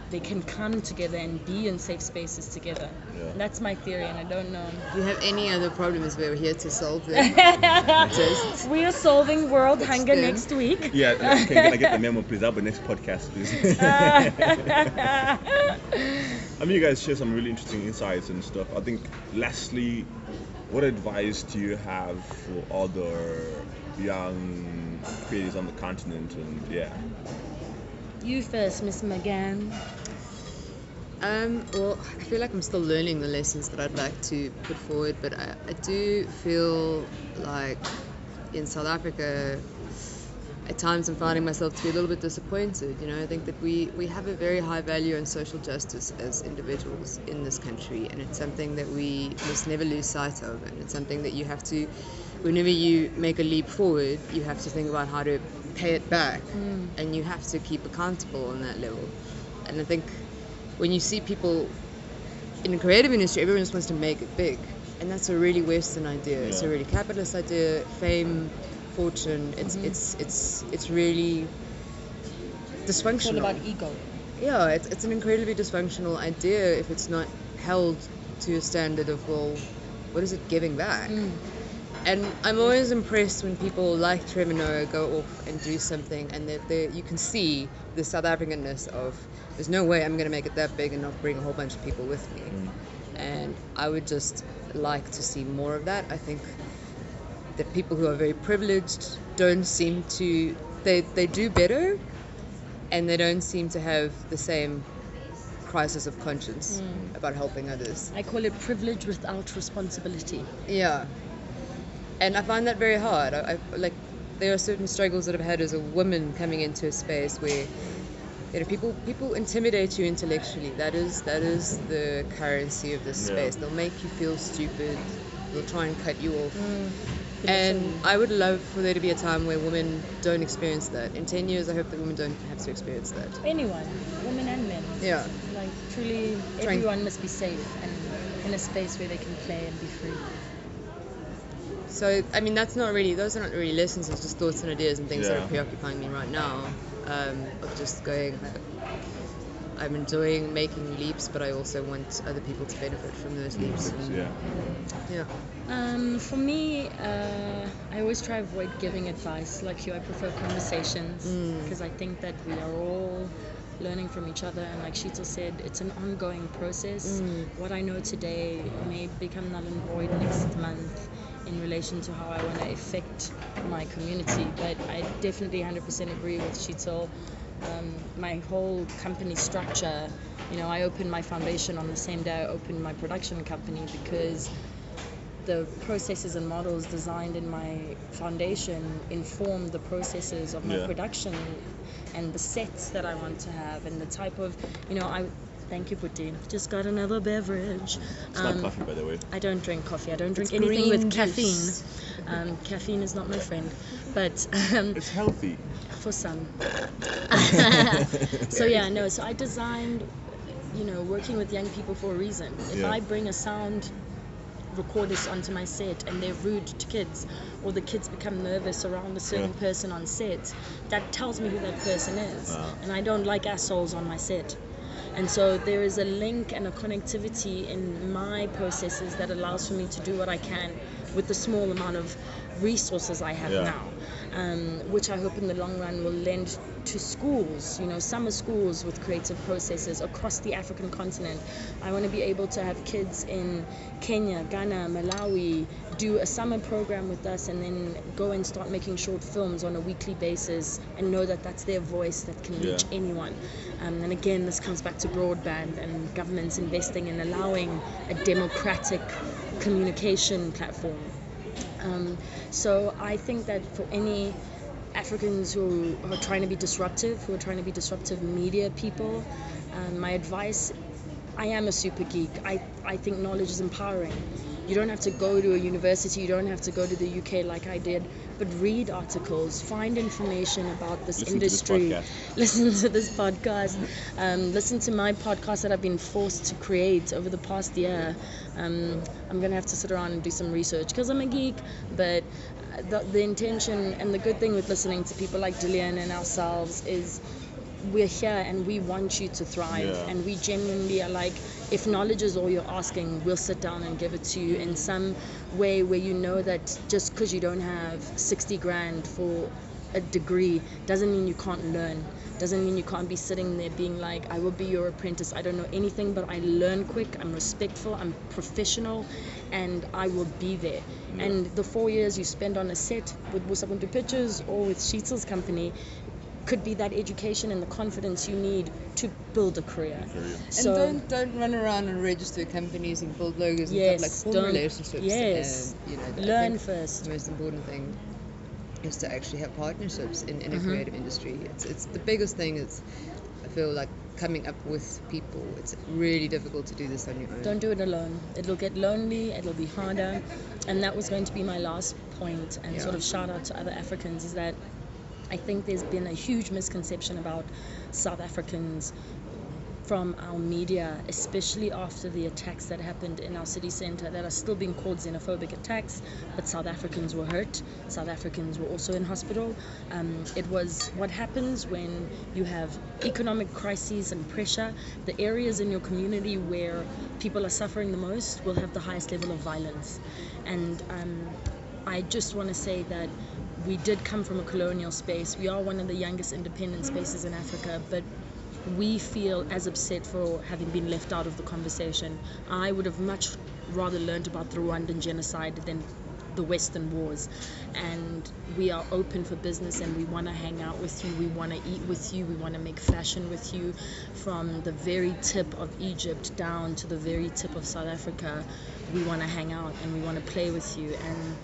they can come together and be in safe spaces together. Yeah. That's my theory, and I don't know. Do you have any other problems we're here to solve them? Just we are solving world hunger them. Next week. Yeah, okay, can I get the memo, please? That'll be next podcast, please. I mean, you guys share some really interesting insights and stuff. I think, lastly, what advice do you have for other young creators on the continent? And yeah, you first, Miss McGann. Um, well, I feel like I'm still learning the lessons that I'd like to put forward, but I, I do feel like in South Africa, at times I'm finding myself to be a little bit disappointed. You know, I think that we, we have a very high value on social justice as individuals in this country, and it's something that we must never lose sight of, and it's something that you have to, whenever you make a leap forward, you have to think about how to pay it back, mm. and you have to keep accountable on that level. And I think when you see people in the creative industry, everyone just wants to make it big, and that's a really Western idea. Yeah. It's a really capitalist idea, fame, fortune. It's mm-hmm. it's it's it's really dysfunctional. It's all about ego. Yeah, it's it's an incredibly dysfunctional idea if it's not held to a standard of, well, what is it giving back? Mm. And I'm always impressed when people like Trevor Noah go off and do something, and they're, they're, you can see the South Africanness of, there's no way I'm going to make it that big and not bring a whole bunch of people with me. Mm. And I would just like to see more of that. I think that people who are very privileged don't seem to, they, they do better, and they don't seem to have the same crisis of conscience mm. about helping others. I call it privilege without responsibility. Yeah. And I find that very hard. I, I, like, there are certain struggles that I've had as a woman coming into a space where, you know, people people intimidate you intellectually. That is that is the currency of this yeah. space. They'll make you feel stupid. They'll try and cut you off. Mm. And I would love for there to be a time where women don't experience that. In ten years, I hope that women don't have to experience that. Anyone, women and men. Yeah. Like, truly, everyone Tran- must be safe and in a space where they can play and be free. So, I mean, that's not really, those are not really lessons, it's just thoughts and ideas and things yeah. that are preoccupying me right now. Um, of just going, I'm enjoying making leaps, but I also want other people to benefit from those leaps. And, yeah. yeah. Um, for me, uh, I always try to avoid giving advice. Like you, I prefer conversations, because mm. I think that we are all learning from each other, and like Sheetal said, it's an ongoing process. Mm. What I know today may become null and void next month in relation to how I want to affect my community, but I definitely one hundred percent agree with Sheetal. Um, my whole company structure, you know, I opened my foundation on the same day I opened my production company, because the processes and models designed in my foundation informed the processes of my yeah. production and the sets that I want to have and the type of, you know, I... Thank you, Puti. Just got another beverage. It's um, not coffee, by the way. I don't drink coffee. I don't drink it's anything with caffeine. Um, caffeine is not my friend. But um, it's healthy. For some. So yeah, no. So I designed, you know, working with young people for a reason. If yeah. I bring a sound recorders onto my set and they're rude to kids, or the kids become nervous around a certain yeah. person on set, that tells me who that person is. Wow. And I don't like assholes on my set. And so there is a link and a connectivity in my processes that allows for me to do what I can with the small amount of resources I have yeah. now. um, which I hope in the long run will lend to schools, you know, summer schools with creative processes across the African continent. I want to be able to have kids in Kenya, Ghana, Malawi do a summer program with us and then go and start making short films on a weekly basis and know that that's their voice that can reach yeah. anyone. Um, and again, this comes back to broadband and governments investing in allowing a democratic communication platform. Um, so I think that for any Africans who are trying to be disruptive, who are trying to be disruptive media people, um, my advice, I am a super geek. I, I think knowledge is empowering. You don't have to go to a university, you don't have to go to the U K like I did, but read articles, find information about this listen industry, to this listen to this podcast, um, listen to my podcast that I've been forced to create over the past year. Um, I'm going to have to sit around and do some research because I'm a geek, but the, the intention and the good thing with listening to people like Dillian and ourselves is we're here and we want you to thrive yeah. and we genuinely are like, if knowledge is all you're asking, we'll sit down and give it to you in some way where you know that just because you don't have sixty grand for a degree doesn't mean you can't learn, doesn't mean you can't be sitting there being like, I will be your apprentice, I don't know anything, but I learn quick, I'm respectful, I'm professional, and I will be there. Yeah. And the four years you spend on a set with BusaBuntu Pictures or with Sheetzel's company could be that education and the confidence you need to build a career. And so, don't don't run around and register companies and build logos and yes, stuff like form relationships. Yes, and, you know, learn first. The most important thing is to actually have partnerships in, in a mm-hmm. creative industry. It's it's the biggest thing. It's I feel like coming up with people. It's really difficult to do this on your own. Don't do it alone. It'll get lonely. It'll be harder. And that was going to be my last point and yeah. sort of shout out to other Africans is that I think there's been a huge misconception about South Africans from our media, especially after the attacks that happened in our city centre that are still being called xenophobic attacks, but South Africans were hurt. South Africans were also in hospital. Um, it was what happens when you have economic crises and pressure. The areas in your community where people are suffering the most will have the highest level of violence. And um, I just want to say that we did come from a colonial space. We are one of the youngest independent spaces in Africa, but we feel as upset for having been left out of the conversation. I would have much rather learned about the Rwandan genocide than the Western wars. And we are open for business and we want to hang out with you, we want to eat with you, we want to make fashion with you, from the very tip of Egypt down to the very tip of South Africa. We want to hang out and we want to play with you. And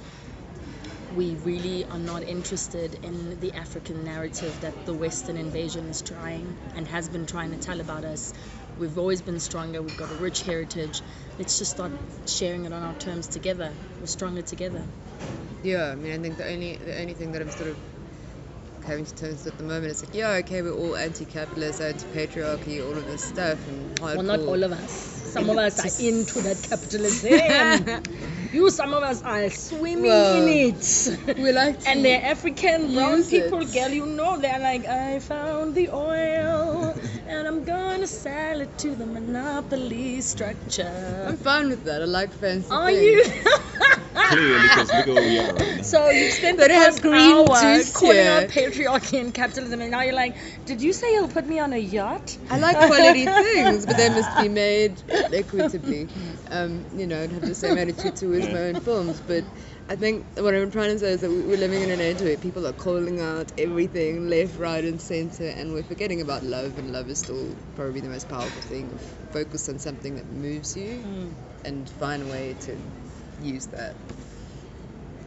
we really are not interested in the African narrative that the Western invasion is trying and has been trying to tell about us. We've always been stronger, we've got a rich heritage. Let's just start sharing it on our terms together. We're stronger together. Yeah, I mean, I think the only the only thing that I'm sort of coming to terms with at the moment is like, yeah, okay, we're all anti-capitalist, anti-patriarchy, all of this stuff. And well, not all of us. Some of us are into that capitalism. You, some of us are swimming well, in it. We like to and they're African brown people, it. Girl, you know, they're like, I found the oil and I'm gonna sell it to the monopoly structure. I'm fine with that. I like fancy Are things. You? Clearly, because look at what we are right now. So you spent the past hour calling here. Out patriarchy and capitalism, and now you're like, did you say you'll put me on a yacht? I like quality things, but they must be made equitably. Um, you know, I'd have the same attitude towards my own films, but I think what I'm trying to say is that we're living in an age where people are calling out everything left, right and centre, and we're forgetting about love, and love is still probably the most powerful thing. Focus on something that moves you mm. and find a way to use that.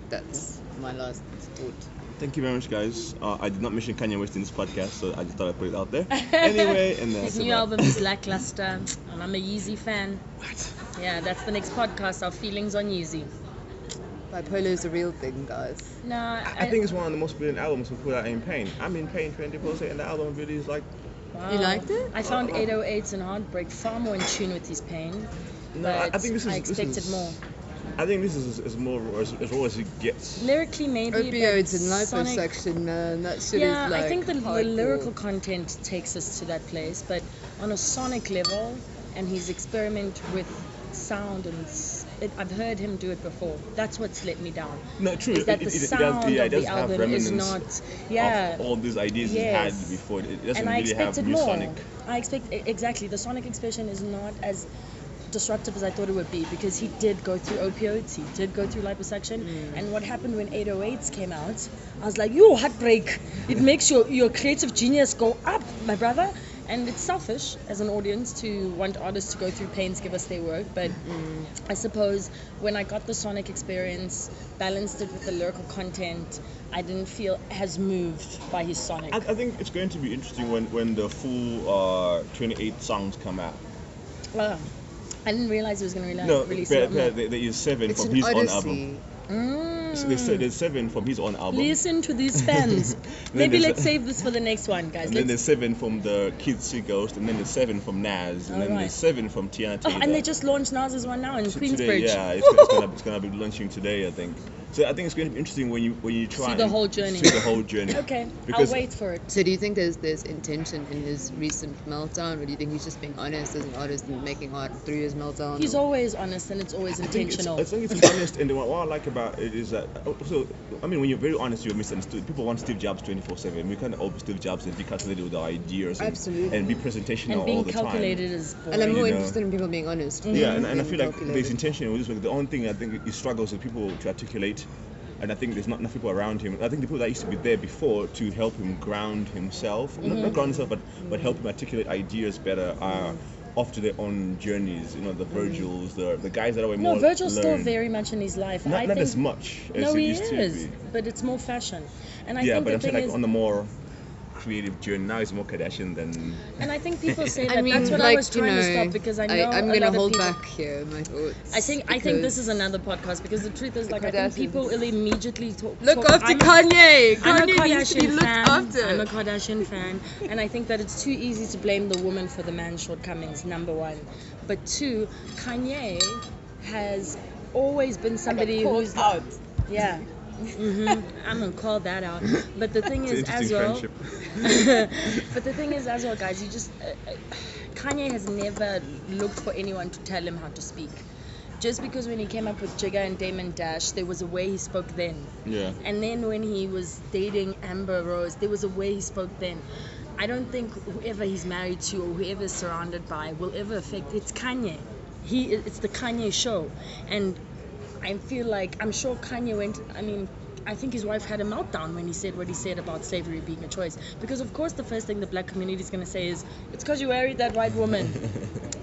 That's my last thought. Thank you very much, guys. Uh, I did not mention Kanye West in this podcast, so I just thought I'd put it out there. Anyway, and that's his new album is lackluster, and I'm a Yeezy fan. What? Yeah, that's the next podcast. Our feelings on Yeezy. Bipolar is a real thing, guys. No, I, I think it's one of the most brilliant albums we put out in Pain. I'm in Pain twenty-four seven, and the album really is like. Wow. You liked it? I found oh, oh. eight oh eights and Heartbreak far more in tune with his pain. No, I, I think this is. I expected this is, more. I think this is as more as, as raw as it gets. Lyrically, maybe. Opioids and liposuction, man. That shit yeah, is like. Yeah, I think the, the lyrical content takes us to that place, but on a sonic level, and his experiment with sound and it, I've heard him do it before. That's what's let me down. No, true. Is that it, the it, sound it does, yeah, of the album is not, yeah, all these ideas yes. he's had before. It doesn't and really have new more. sonic. I expect exactly the sonic expression is not as disruptive as I thought it would be, because he did go through opioids, he did go through liposuction, mm. and what happened when eight oh eights came out, I was like, yo, heartbreak. It makes your your creative genius go up, my brother. And it's selfish as an audience to want artists to go through pain to give us their work, but mm. I suppose when I got the sonic experience, balanced it with the lyrical content, I didn't feel as moved by his sonic. I, I think it's going to be interesting when, when the full uh, twenty-eight songs come out. Wow. I didn't realize it was going to no, release it. No, there is seven it's from his odyssey. Own album. Mm. So there's, there's seven from his own album. Listen to these fans. Maybe let's save this for the next one, guys. And let's... then there's seven from the Kid See Ghost, and then there's seven from Nas, and All then right. there's seven from Tiana Taylor. Oh, and they just launched Nas's one now in so Queensbridge. Today, yeah, it's, it's going to be launching today, I think. So I think it's going to be interesting when you when you try see the whole journey. See the whole journey. Okay, because I'll wait for it. So do you think there's there's intention in his recent meltdown, or do you think he's just being honest as an artist and making art through his meltdown? He's or? always honest, and it's always I intentional. Think it's, I think it's honest, and what I like about it is that so I mean when you're very honest, you're misunderstood. People want Steve Jobs twenty-four seven. We can't open Steve Jobs and be calculated with our ideas and, Absolutely. and be presentational and being all the calculated time. Is boring. And I'm more you interested know. in people being honest. Mm-hmm. Yeah, and, and I feel calculated. like there's intention with this one. The only thing I think he struggles is people to articulate. And I think there's not enough people around him. I think the people that used to be there before to help him ground himself, mm-hmm. not, not ground himself, but, mm-hmm. but help him articulate ideas better are mm-hmm. off to their own journeys. You know, the Virgils, the the guys that are way no, more. No, Virgil's learned. still very much in his life. Not, I not think, as much as no, he used is, to be. But it's more fashion. And I yeah, think but the I'm thing saying, like, is, on the more creative journey now, is more Kardashian than. And I think people say that. I mean, that's what like, I was trying know, to stop because I know I, I'm going to hold people... back here my thoughts. I think I think this is another podcast because the truth is, like, I think people will immediately talk. Look talk, after Kanye. Kanye. I'm a Kardashian fan. After. I'm a Kardashian fan, and I think that it's too easy to blame the woman for the man's shortcomings. Number one, but two, Kanye has always been somebody who's out. Yeah. mm-hmm. I'm gonna call that out. But the thing is, as well. but the thing is, as well, guys, you just uh, uh, Kanye has never looked for anyone to tell him how to speak. Just because when he came up with Jigga and Damon Dash, there was a way he spoke then. Yeah. And then when he was dating Amber Rose, there was a way he spoke then. I don't think whoever he's married to or whoever is surrounded by will ever affect. It's Kanye. He. It's the Kanye show, and. I feel like, I'm sure Kanye went, I mean, I think his wife had a meltdown when he said what he said about slavery being a choice. Because of course the first thing the black community is going to say is, it's because you married that white woman.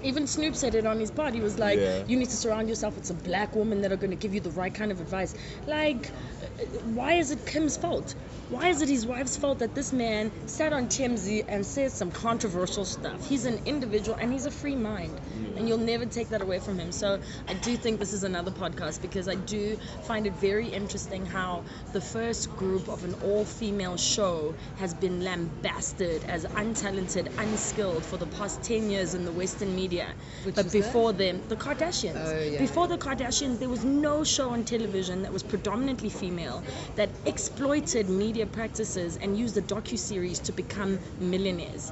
Even Snoop said it on his pod. He was like, yeah. you need to surround yourself with some black women that are going to give you the right kind of advice. Like, why is it Kim's fault? Why is it his wife's fault that this man sat on T M Z and said some controversial stuff? He's an individual and he's a free mind. Yeah. And you'll never take that away from him. So I do think this is another podcast because I do find it very interesting how the first group of an all-female show has been lambasted as untalented, unskilled for the past ten years in the Western media. Media. But before that? them, the Kardashians. Oh, yeah. Before the Kardashians, there was no show on television that was predominantly female that exploited media practices and used the docuseries to become millionaires.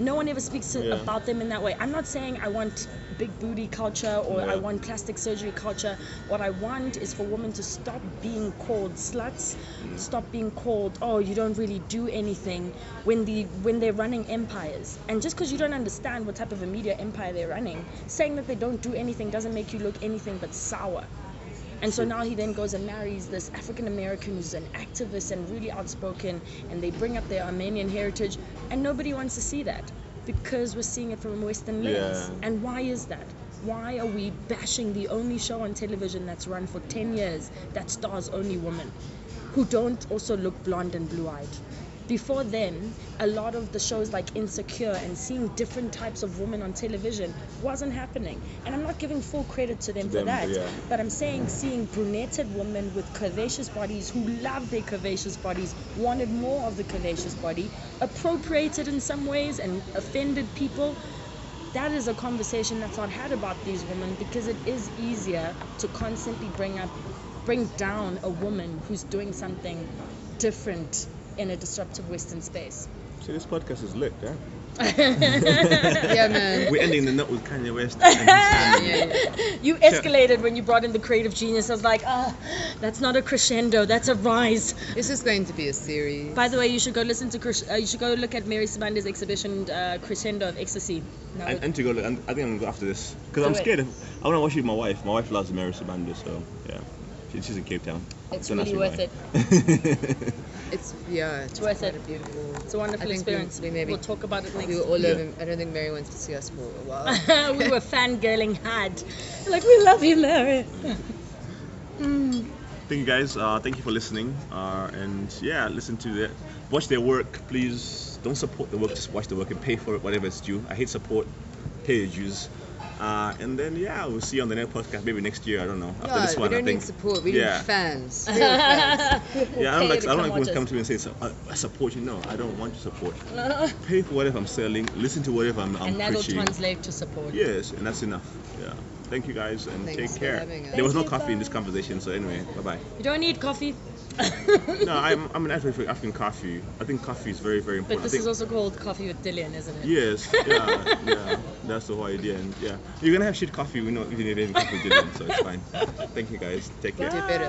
No one ever speaks to, yeah. about them in that way. I'm not saying I want big booty culture or yeah. I want plastic surgery culture. What I want is for women to stop being called sluts, mm. stop being called, oh, you don't really do anything when the when they're running empires. And just because you don't understand what type of a media empire they're running, saying that they don't do anything doesn't make you look anything but sour. And so now he then goes and marries this African-American who's an activist and really outspoken, and they bring up their Armenian heritage, and nobody wants to see that because we're seeing it from Western lens. Yeah. And why is that? Why are we bashing the only show on television that's run for ten years that stars only women who don't also look blonde and blue-eyed? Before then, a lot of the shows like Insecure and seeing different types of women on television wasn't happening. And I'm not giving full credit to them, them for that, yeah. but I'm saying seeing brunetted women with curvaceous bodies who love their curvaceous bodies, wanted more of the curvaceous body, appropriated in some ways and offended people. That is a conversation that's not had about these women because it is easier to constantly bring up, bring down a woman who's doing something different in a disruptive Western space. So this podcast is lit, huh? Yeah, man. We're ending the note with Kanye West. Yeah. You escalated when you brought in the creative genius. I was like, ah, oh, that's not a crescendo, that's a rise. This is going to be a series. By the way, you should go listen to. Uh, you should go look at Mary Sibanda's exhibition, uh, Crescendo of Ecstasy. No, and, and to go, look, and I think I'm gonna go after this because I'm scared. Of, I want to watch it with my wife. My wife loves Mary Sibanda, so yeah. She's in Cape Town. It's so really worth it. It's yeah, it's, it's worth it. Beautiful. It's a wonderful experience. We, we maybe, we'll talk about it next. We were all yeah. over. I don't think Mary wants to see us for a while. We were fangirling hard. Like, we love you, Mary. mm. Thank you guys. Uh, thank you for listening. Uh, and yeah, listen to the, watch their work. Please don't support the work. Just watch the work and pay for it, whatever it's due. I hate support. Pay your dues. Uh, and then yeah, we'll see you on the next podcast maybe next year. I don't know. After no, this one, we don't I think. Need support. We yeah. need fans. fans. Yeah, I don't like. I don't like people come to me and say, so, I, "I support you." No, I don't want to support. No. Pay for whatever I'm selling. Listen to whatever I'm, I'm and that'll preaching. Translate to support. Yes, and that's enough. Yeah. Thank you guys, and Thanks take care. There was no coffee bye. in this conversation, so anyway, bye bye. You don't need coffee. No, I'm I'm an advocate for African coffee. I think coffee is very, very important. But this think, is also called coffee with Dillian, isn't it? Yes, yeah, yeah. That's the whole idea. And yeah, you're gonna have shit coffee. We know you need any coffee with Dillian, so it's fine. Thank you guys. Take care. Do better.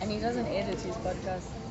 And he doesn't edit his podcast.